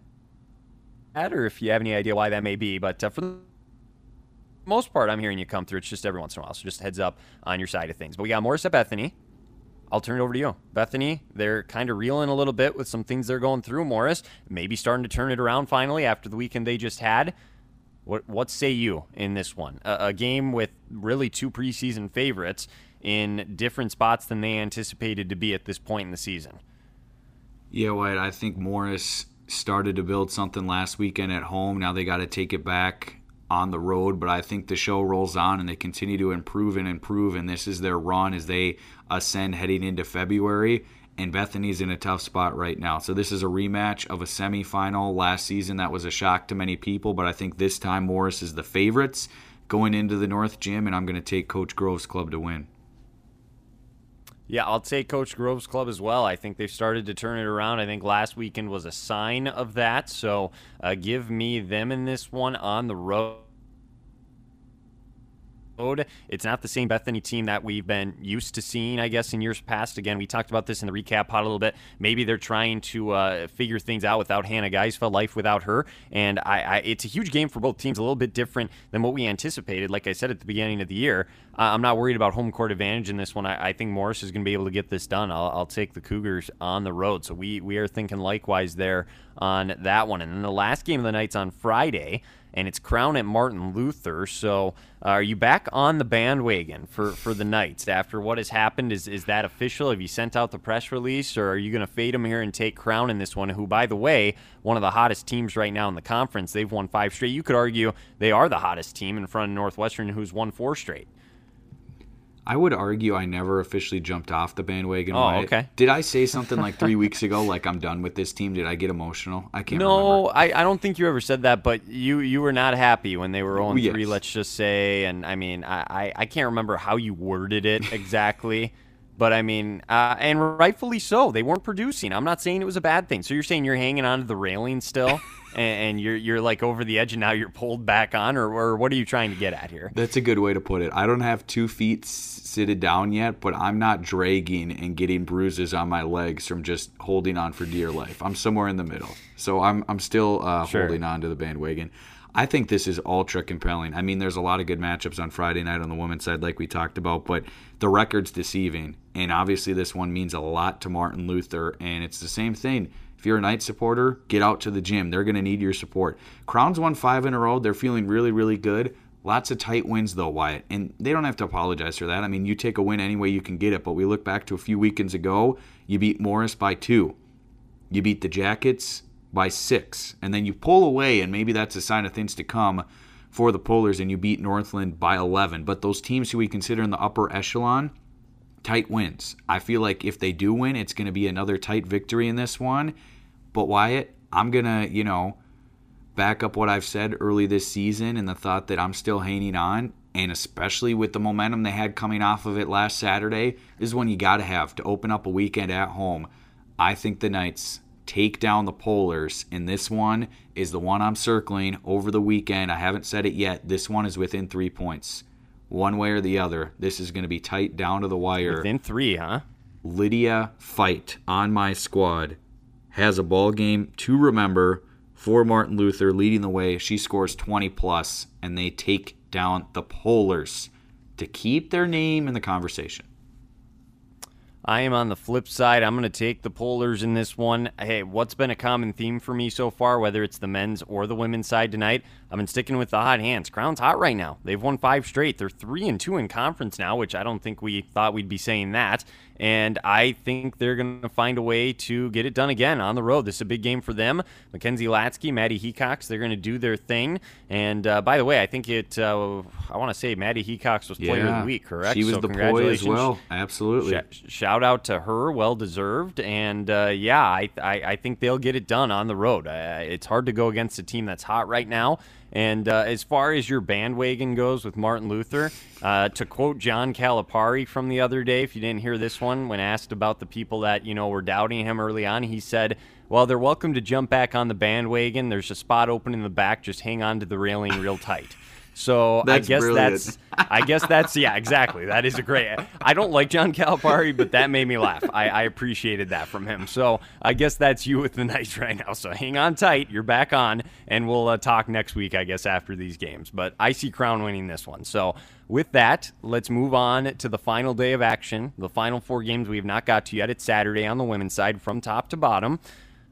or if you have any idea why that may be. But for the most part, I'm hearing you come through. It's just every once in a while, so just heads up on your side of things. But we got Morris at Bethany. I'll turn it over to you. Bethany, they're kind of reeling a little bit with some things they're going through. Morris maybe starting to turn it around finally after the weekend they just had. What say you in this one? A game with really two preseason favorites in different spots than they anticipated to be at this point in the season. Yeah, Wyatt, I think Morris started to build something last weekend at home. Now they got to take it back on the road, but I think the show rolls on and they continue to improve, and this is their run as they ascend heading into February. And Bethany's in a tough spot right now. So this is a rematch of a semifinal last season that was a shock to many people, but I think this time Morris is the favorites going into the North Gym, and I'm going to take Coach Grove's club to win. Yeah, I'll take Coach Grove's club as well. I think they've started to turn it around. I think last weekend was a sign of that. So give me them in this one on the road. It's not the same Bethany team that we've been used to seeing, I guess, in years past. Again, we talked about this in the recap pod a little bit. Maybe they're trying to figure things out without Hannah Geisfeld, life without her. And it's a huge game for both teams, a little bit different than what we anticipated. Like I said at the beginning of the year, I'm not worried about home court advantage in this one. I think Morris is going to be able to get this done. I'll take the Cougars on the road. So we are thinking likewise there on that one. And then the last game of the night's on Friday, and it's Crown at Martin Luther. So are you back on the bandwagon for the Knights after what has happened? Is that official? Have you sent out the press release, or are you going to fade them here and take Crown in this one, who, by the way, one of the hottest teams right now in the conference? They've won 5 straight. You could argue they are the hottest team in front of Northwestern, who's won 4 straight. I would argue I never officially jumped off the bandwagon. Oh, okay. Did I say something like 3 weeks ago, like I'm done with this team? Did I get emotional? I can't remember. No, I don't think you ever said that, but you were not happy when they were 0-3, yes. Let's just say. And, I mean, I can't remember how you worded it exactly. But, I mean, and rightfully so. They weren't producing. I'm not saying it was a bad thing. So you're saying you're hanging on to the railing still? And you're like over the edge and now you're pulled back on, or what are you trying to get at here? That's a good way to put it. I don't have 2 feet sitted down yet, but I'm not dragging and getting bruises on my legs from just holding on for dear life. I'm somewhere in the middle. So I'm still holding on to the bandwagon. I think this is ultra compelling. I mean, there's a lot of good matchups on Friday night on the women's side like we talked about, but the record's deceiving. And obviously this one means a lot to Martin Luther, and it's the same thing. If you're a Knights supporter, get out to the gym. They're going to need your support. Crown's won 5 in a row. They're feeling really, really good. Lots of tight wins, though, Wyatt. And they don't have to apologize for that. I mean, you take a win any way you can get it. But we look back to a few weekends ago. You beat Morris by 2. You beat the Jackets by 6. And then you pull away, and maybe that's a sign of things to come for the Polars, and you beat Northland by 11. But those teams who we consider in the upper echelon, tight wins. I feel like if they do win, it's going to be another tight victory in this one. But Wyatt, I'm going to, back up what I've said early this season and the thought that I'm still hanging on, and especially with the momentum they had coming off of it last Saturday, this is one you got to have to open up a weekend at home. I think the Knights take down the Polars, and this one is the one I'm circling over the weekend. I haven't said it yet. This one is within 3 points. one way or the other, this is going to be tight down to the wire. Within three, huh? Lydia Fight on my squad has a ball game to remember for Martin Luther leading the way. She scores 20+, and they take down the Polars to keep their name in the conversation. I am on the flip side. I'm going to take the Polars in this one. Hey, what's been a common theme for me so far, whether it's the men's or the women's side tonight, I've been sticking with the hot hands. Crown's hot right now. They've won 5 straight. They're 3-2 in conference now, which I don't think we thought we'd be saying that. And I think they're going to find a way to get it done again on the road. This is a big game for them. Mackenzie Latsky, Maddie Hecox, they're going to do their thing. And by the way, I think I want to say Maddie Hecox was player of the week, correct? She was the boy as well. Absolutely. Shout out to her. Well deserved. And I think they'll get it done on the road. It's hard to go against a team that's hot right now. And as far as your bandwagon goes with Martin Luther, to quote John Calipari from the other day, if you didn't hear this one, when asked about the people that, you know, were doubting him early on, he said, well, they're welcome to jump back on the bandwagon. There's a spot open in the back. Just hang on to the railing real tight. So that's I guess that's yeah, exactly. That is a great. I don't like John Calipari, but that made me laugh. I appreciated that from him. So I guess that's you with the Knights right now. So hang on tight. You're back on, and we'll talk next week, I guess, after these games. But I see Crown winning this one. So with that, let's move on to the final day of action. The final 4 games we have not got to yet. It's Saturday on the women's side from top to bottom.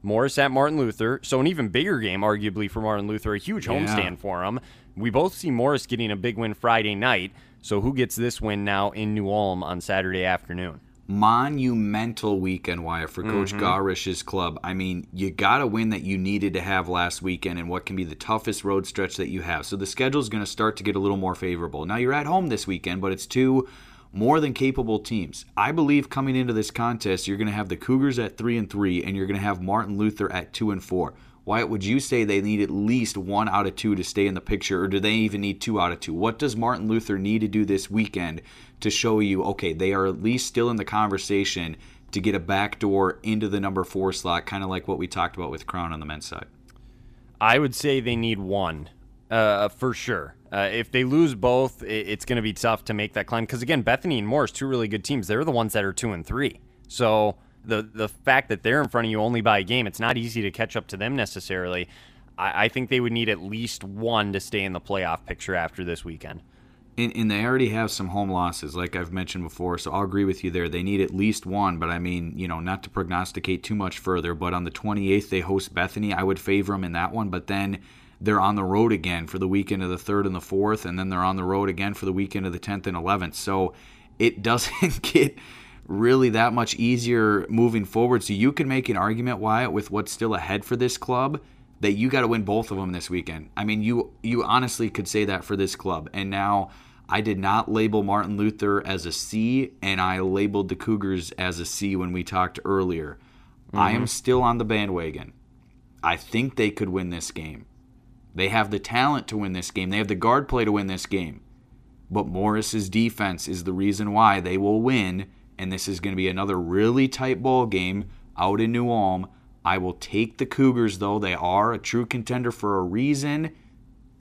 Morris at Martin Luther. So an even bigger game, arguably, for Martin Luther. A huge homestand for him. We both see Morris getting a big win Friday night, so who gets this win now in New Ulm on Saturday afternoon? Monumental weekend, Wyatt, for Coach Garish's club. I mean, you got a win that you needed to have last weekend in what can be the toughest road stretch that you have. So the schedule's going to start to get a little more favorable. Now, you're at home this weekend, but it's 2 more than capable teams. I believe coming into this contest, you're going to have the Cougars at 3-3, and you're going to have Martin Luther at 2-4. Wyatt, would you say they need at least 1 out of 2 to stay in the picture, or do they even need 2 out of 2? What does Martin Luther need to do this weekend to show you, okay, they are at least still in the conversation to get a backdoor into the number 4 slot, kind of like what we talked about with Crown on the men's side? I would say they need 1 for sure. If they lose both, it's going to be tough to make that climb because, again, Bethany and Morris, 2 really good teams. They're the ones that are 2 and 3. So the fact that they're in front of you only by a game, it's not easy to catch up to them necessarily. I think they would need at least 1 to stay in the playoff picture after this weekend. And they already have some home losses, like I've mentioned before, so I'll agree with you there. They need at least 1, but I mean, you know, not to prognosticate too much further, but on the 28th they host Bethany. I would favor them in that one, but then they're on the road again for the weekend of the 3rd and the 4th, and then they're on the road again for the weekend of the 10th and 11th. So it doesn't get really that much easier moving forward. So you can make an argument, Wyatt, with what's still ahead for this club, that you got to win both of them this weekend. I mean, you honestly could say that for this club. And now I did not label Martin Luther as a C, and I labeled the Cougars as a C when we talked earlier. I am still on the bandwagon. I think they could win this game. They have the talent to win this game. They have the guard play to win this game. But Morris's defense is the reason why they will win. And this is going to be another really tight ball game out in New Ulm. I will take the Cougars, though. They are a true contender for a reason.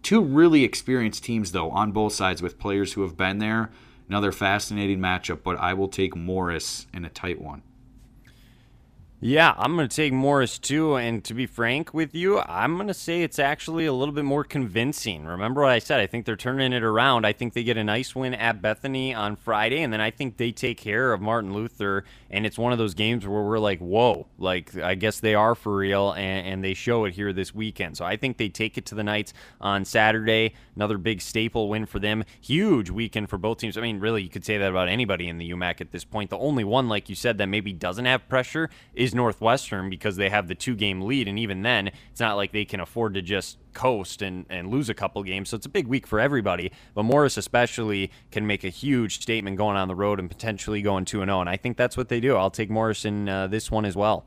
2 really experienced teams, though, on both sides with players who have been there. Another fascinating matchup, but I will take Morris in a tight one. Yeah, I'm going to take Morris too, and to be frank with you, I'm going to say it's actually a little bit more convincing. Remember what I said, I think they're turning it around. I think they get a nice win at Bethany on Friday, and then I think they take care of Martin Luther, and it's one of those games where we're like, whoa, like I guess they are for real, and they show it here this weekend. So I think they take it to the Knights on Saturday, another big staple win for them. Huge weekend for both teams. I mean, really, you could say that about anybody in the UMAC at this point. The only one, like you said, that maybe doesn't have pressure is Northwestern, because they have the 2-game lead, and even then it's not like they can afford to just coast and lose a couple games. So it's a big week for everybody, but Morris especially can make a huge statement going on the road and potentially going 2-0, and I think that's what they do. I'll take Morris in this one as well.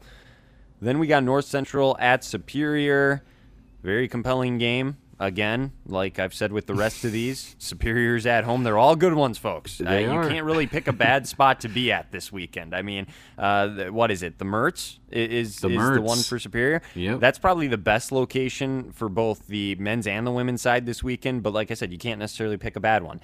Then we got North Central at Superior. Very compelling game. Again, like I've said with the rest of these, Superior's at home. They're all good ones, folks. You can't really pick a bad spot to be at this weekend. I mean, what is it? The Mertz is the one for Superior. Yep. That's probably the best location for both the men's and the women's side this weekend. But like I said, you can't necessarily pick a bad one.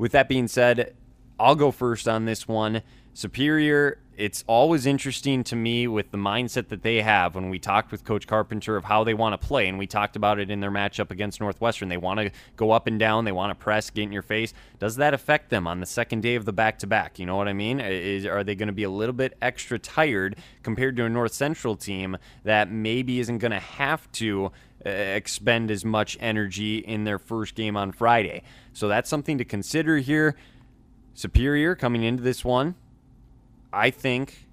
With that being said, I'll go first on this one. Superior, it's always interesting to me with the mindset that they have. When we talked with Coach Carpenter of how they want to play, and we talked about it in their matchup against Northwestern, they want to go up and down, they want to press, get in your face. Does that affect them on the second day of the back-to-back? You know what I mean? Are they going to be a little bit extra tired compared to a North Central team that maybe isn't going to have to expend as much energy in their first game on Friday? So that's something to consider here. Superior coming into this one, I think,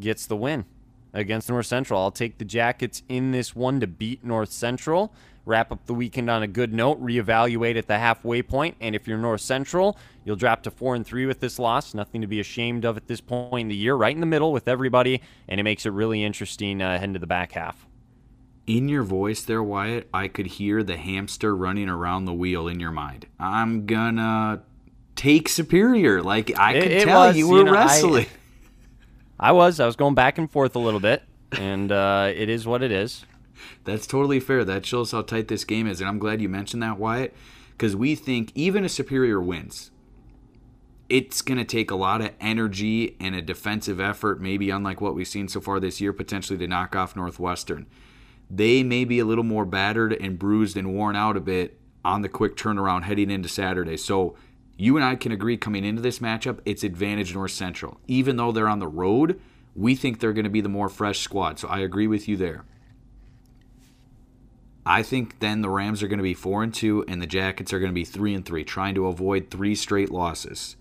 gets the win against North Central. I'll take the Jackets in this one to beat North Central, wrap up the weekend on a good note, reevaluate at the halfway point, and if you're North Central, you'll drop to 4-3 with this loss. Nothing to be ashamed of at this point in the year, right in the middle with everybody, and it makes it really interesting heading to the back half. In your voice there, Wyatt, I could hear the hamster running around the wheel in your mind. I'm gonna take Superior. Like, I could tell you were wrestling. I was going back and forth a little bit, and it is what it is. That's totally fair. That shows how tight this game is, and I'm glad you mentioned that, Wyatt, because we think even if Superior wins, it's going to take a lot of energy and a defensive effort, maybe unlike what we've seen so far this year, potentially to knock off Northwestern. They may be a little more battered and bruised and worn out a bit on the quick turnaround heading into Saturday, so you and I can agree coming into this matchup, it's advantage North Central. Even though they're on the road, we think they're going to be the more fresh squad. So I agree with you there. I think then the Rams are going to be 4-2 and the Jackets are going to be 3-3, trying to avoid 3 straight losses.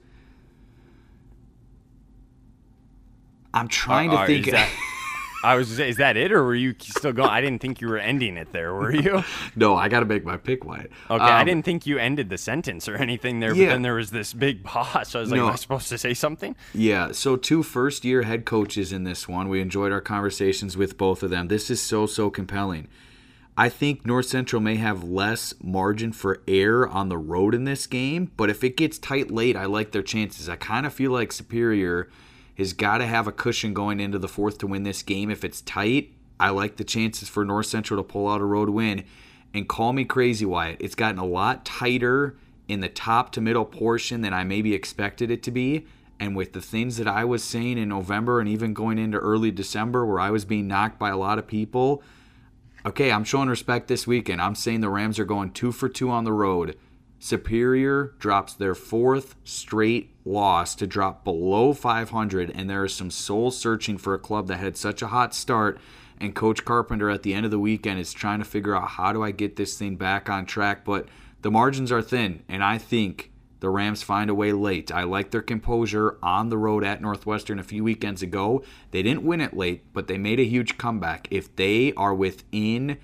I'm trying to think. I was just, is that it, or were you still going? I didn't think you were ending it there, were you? No, I got to make my pick, Wyatt. Okay, I didn't think you ended the sentence or anything there, but yeah. Then there was this big pause. So I was like, am I supposed to say something? Yeah, so 2 first-year head coaches in this one. We enjoyed our conversations with both of them. This is so compelling. I think North Central may have less margin for error on the road in this game, but if it gets tight late, I like their chances. I kind of feel like Superior has got to have a cushion going into the fourth to win this game. If it's tight, I like the chances for North Central to pull out a road win. And call me crazy, Wyatt, it's gotten a lot tighter in the top to middle portion than I maybe expected it to be. And with the things that I was saying in November and even going into early December where I was being knocked by a lot of people, okay, I'm showing respect this weekend. I'm saying the Rams are going 2-for-2 on the road. Superior drops their 4th straight loss to drop below 500, and there is some soul searching for a club that had such a hot start, and Coach Carpenter at the end of the weekend is trying to figure out, how do I get this thing back on track? But the margins are thin, and I think the Rams find a way late. I like their composure on the road at Northwestern a few weekends ago. They didn't win it late, but they made a huge comeback. If they are within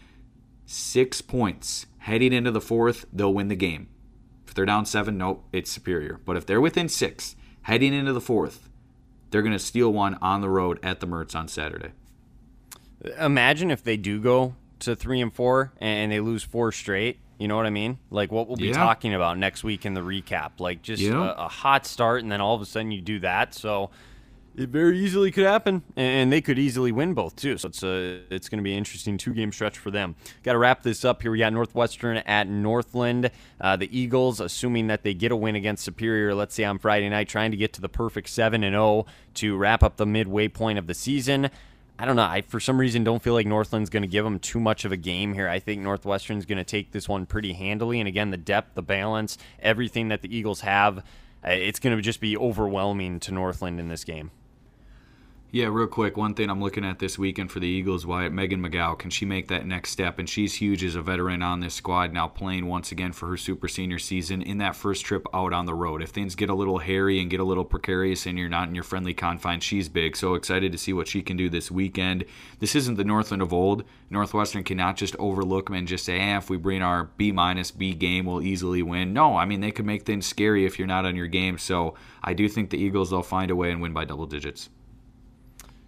6 points heading into the fourth, they'll win the game. If they're down 7, nope, it's Superior. But if they're within 6, heading into the fourth, they're going to steal one on the road at the Mertz on Saturday. Imagine if they do go to 3-4 and they lose 4 straight. You know what I mean? Like, what we'll be talking about next week in the recap. Like, just a hot start, and then all of a sudden you do that. So it very easily could happen, and they could easily win both, too. So it's going to be an interesting 2-game stretch for them. Got to wrap this up here. We got Northwestern at Northland. The Eagles, assuming that they get a win against Superior, let's say on Friday night, trying to get to the perfect 7-0 to wrap up the midway point of the season. I don't know. I, for some reason, don't feel like Northland's going to give them too much of a game here. I think Northwestern's going to take this one pretty handily. And, again, the depth, the balance, everything that the Eagles have, it's going to just be overwhelming to Northland in this game. Yeah, real quick, one thing I'm looking at this weekend for the Eagles, Wyatt, Megan McGow, can she make that next step? And she's huge as a veteran on this squad, now playing once again for her super senior season in that first trip out on the road. If things get a little hairy and get a little precarious and you're not in your friendly confines, she's big. So excited to see what she can do this weekend. This isn't the Northland of old. Northwestern cannot just overlook them and just say, if we bring our B-minus B game, we'll easily win. No, I mean, they could make things scary if you're not on your game. So I do think the Eagles, they'll find a way and win by double digits.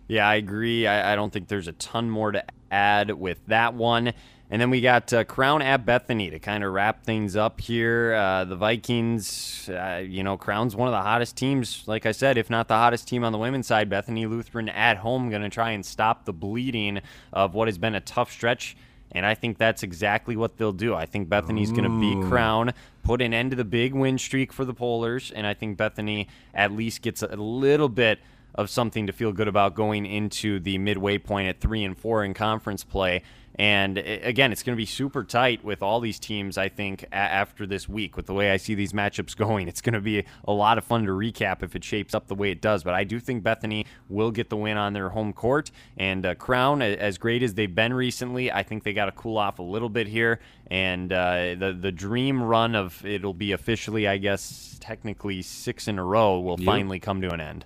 Yeah, I agree. I don't think there's a ton more to add with that one. And then we got Crown at Bethany to kind of wrap things up here. The Vikings, Crown's one of the hottest teams, like I said, if not the hottest team on the women's side. Bethany Lutheran at home, going to try and stop the bleeding of what has been a tough stretch. And I think that's exactly what they'll do. I think Bethany's going to beat Crown, put an end to the big win streak for the Polars, and I think Bethany at least gets a little bit of something to feel good about going into the midway point at 3-4 in conference play. And again, it's going to be super tight with all these teams, I think, after this week. With the way I see these matchups going, it's going to be a lot of fun to recap if it shapes up the way it does. But I do think Bethany will get the win on their home court. And Crown, as great as they've been recently, I think they got to cool off a little bit here. And the dream run of it'll be officially, I guess, technically 6 in a row will finally come to an end.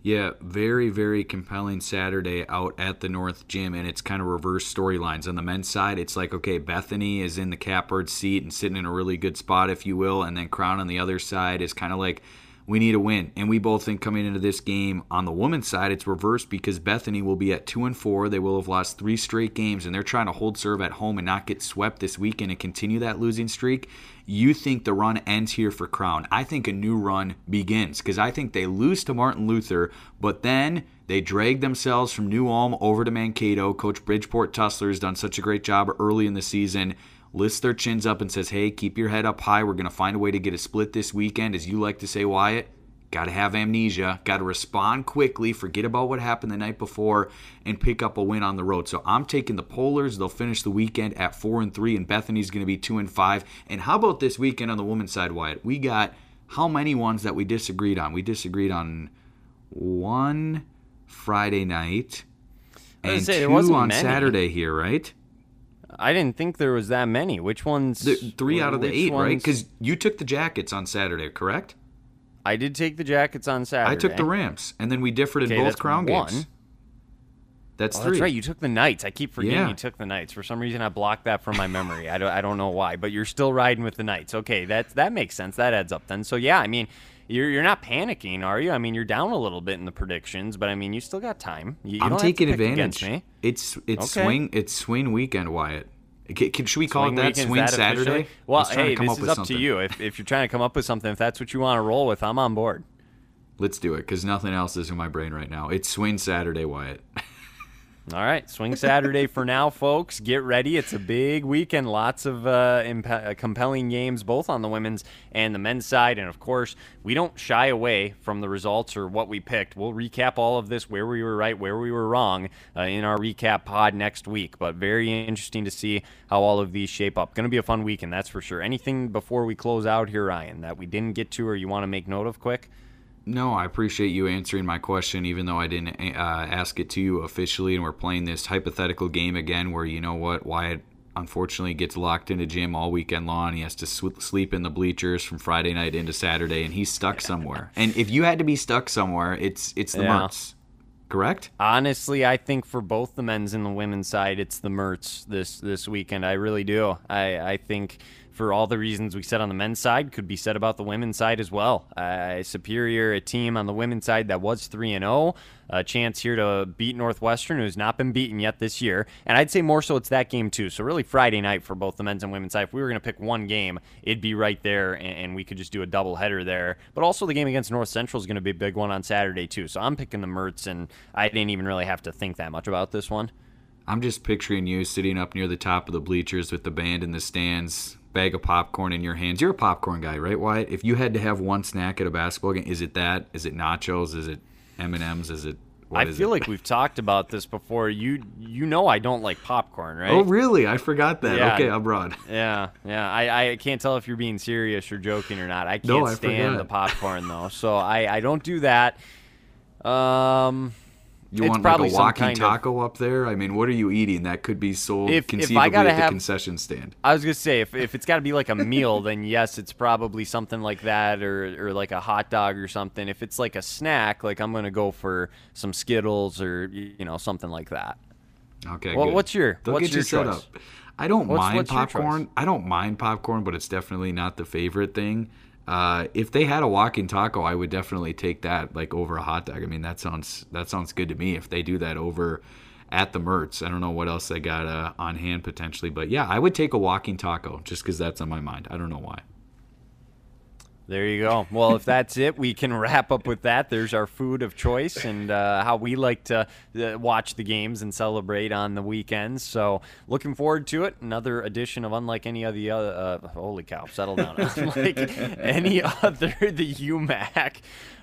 Yeah, very, very compelling Saturday out at the North Gym, and it's kind of reverse storylines. On the men's side, it's like, okay, Bethany is in the catbird seat and sitting in a really good spot, if you will, and then Crown on the other side is kind of like, we need a win. And we both think coming into this game on the women's side, it's reversed because Bethany will be at 2-4. They will have lost 3 straight games, and they're trying to hold serve at home and not get swept this weekend and continue that losing streak. You think the run ends here for Crown. I think a new run begins because I think they lose to Martin Luther, but then they drag themselves from New Ulm over to Mankato. Coach Bridgeport Tussler has done such a great job early in the season. Lifts their chins up and says, hey, keep your head up high. We're going to find a way to get a split this weekend. As you like to say, Wyatt, got to have amnesia, got to respond quickly, forget about what happened the night before, and pick up a win on the road. So I'm taking the Polars. They'll finish the weekend at 4-3, and Bethany's going to be 2-5. And how about this weekend on the women's side, Wyatt? We got how many ones that we disagreed on? We disagreed on one Friday night and two on Saturday here, right? I didn't think there was that many. Which ones? 3 out of the 8, right? Because you took the Jackets on Saturday, correct? I did take the Jackets on Saturday. I took the Rams, and then we differed in both Crown games. That's 3. That's right. You took the Knights. I keep forgetting you took the Knights. For some reason, I blocked that from my memory. I don't know why, but you're still riding with the Knights. Okay, that makes sense. That adds up then. So, yeah, I mean, You're not panicking, are you? I mean, you're down a little bit in the predictions, but I mean, you still got time. I'm taking advantage. It's okay. It's swing weekend, Wyatt. Should we call it that? Swing Saturday? Well, hey, this is up to you. If you're trying to come up with something, if that's what you want to roll with, I'm on board. Let's do it, because nothing else is in my brain right now. It's swing Saturday, Wyatt. All right, swing Saturday for now, folks. Get ready. It's a big weekend. Lots of compelling games, both on the women's and the men's side. And, of course, we don't shy away from the results or what we picked. We'll recap all of this, where we were right, where we were wrong, in our recap pod next week. But very interesting to see how all of these shape up. Going to be a fun weekend, that's for sure. Anything before we close out here, Ryan, that we didn't get to or you want to make note of quick? No, I appreciate you answering my question, even though I didn't ask it to you officially, and we're playing this hypothetical game again where, you know what, Wyatt unfortunately gets locked in a gym all weekend long, and he has to sleep in the bleachers from Friday night into Saturday, and he's stuck somewhere. And if you had to be stuck somewhere, it's the Mertz, correct? Honestly, I think for both the men's and the women's side, it's the Mertz this weekend. I really do. I think, for all the reasons we said on the men's side, could be said about the women's side as well. Superior, a team on the women's side that was 3-0, a chance here to beat Northwestern, who's not been beaten yet this year. And I'd say more so it's that game too. So really Friday night for both the men's and women's side. If we were going to pick one game, it'd be right there, and we could just do a doubleheader there. But also the game against North Central is going to be a big one on Saturday too. So I'm picking the Mertz, and I didn't even really have to think that much about this one. I'm just picturing you sitting up near the top of the bleachers with the band in the stands, bag of popcorn in your hands. You're a popcorn guy, right, Wyatt? If you had to have one snack at a basketball game, is it that? Is it nachos? Is it M&M's? Is it what is it? I feel like we've talked about this before. You know I don't like popcorn, right? Oh, really? I forgot that. Yeah. Okay, I'm wrong. Yeah. I can't tell if you're being serious or joking or not. I can't stand the popcorn, though, so I don't do that. You want probably like a walking taco up there? I mean, what are you eating that could be sold conceivably at the concession stand? I was going to say, if it's got to be like a meal, then yes, it's probably something like that or like a hot dog or something. If it's like a snack, like I'm going to go for some Skittles or, you know, something like that. Okay, well, good. What's your choice? I don't mind popcorn. I don't mind popcorn, but it's definitely not the favorite thing. If they had a walking taco, I would definitely take that like over a hot dog. I mean, that sounds good to me. If they do that over at the Mertz, I don't know what else they got on hand potentially, but yeah, I would take a walking taco just because that's on my mind. I don't know why. There you go. Well, if that's it, we can wrap up with that. There's our food of choice and how we like to watch the games and celebrate on the weekends. So looking forward to it. Another edition of Unlike Any Other. Holy cow, settle down. Unlike Any Other, the UMAC.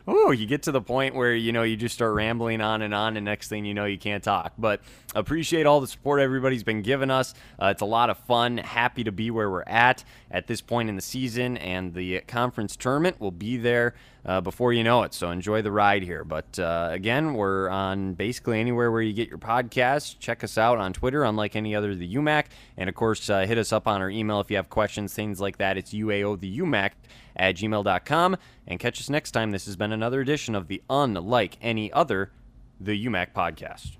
Oh, you get to the point where, you know, you just start rambling on, and next thing you know, you can't talk. But appreciate all the support everybody's been giving us. It's a lot of fun. Happy to be where we're at this point in the season, and the conference tournament will be there before you know it. So enjoy the ride here. But again, we're on basically anywhere where you get your podcasts. Check us out on Twitter, Unlike Any Other, the UMAC. And, of course, hit us up on our email if you have questions, things like that. It's uaotheumac@gmail.com. And catch us next time. This has been another edition of the Unlike Any Other, the UMAC podcast.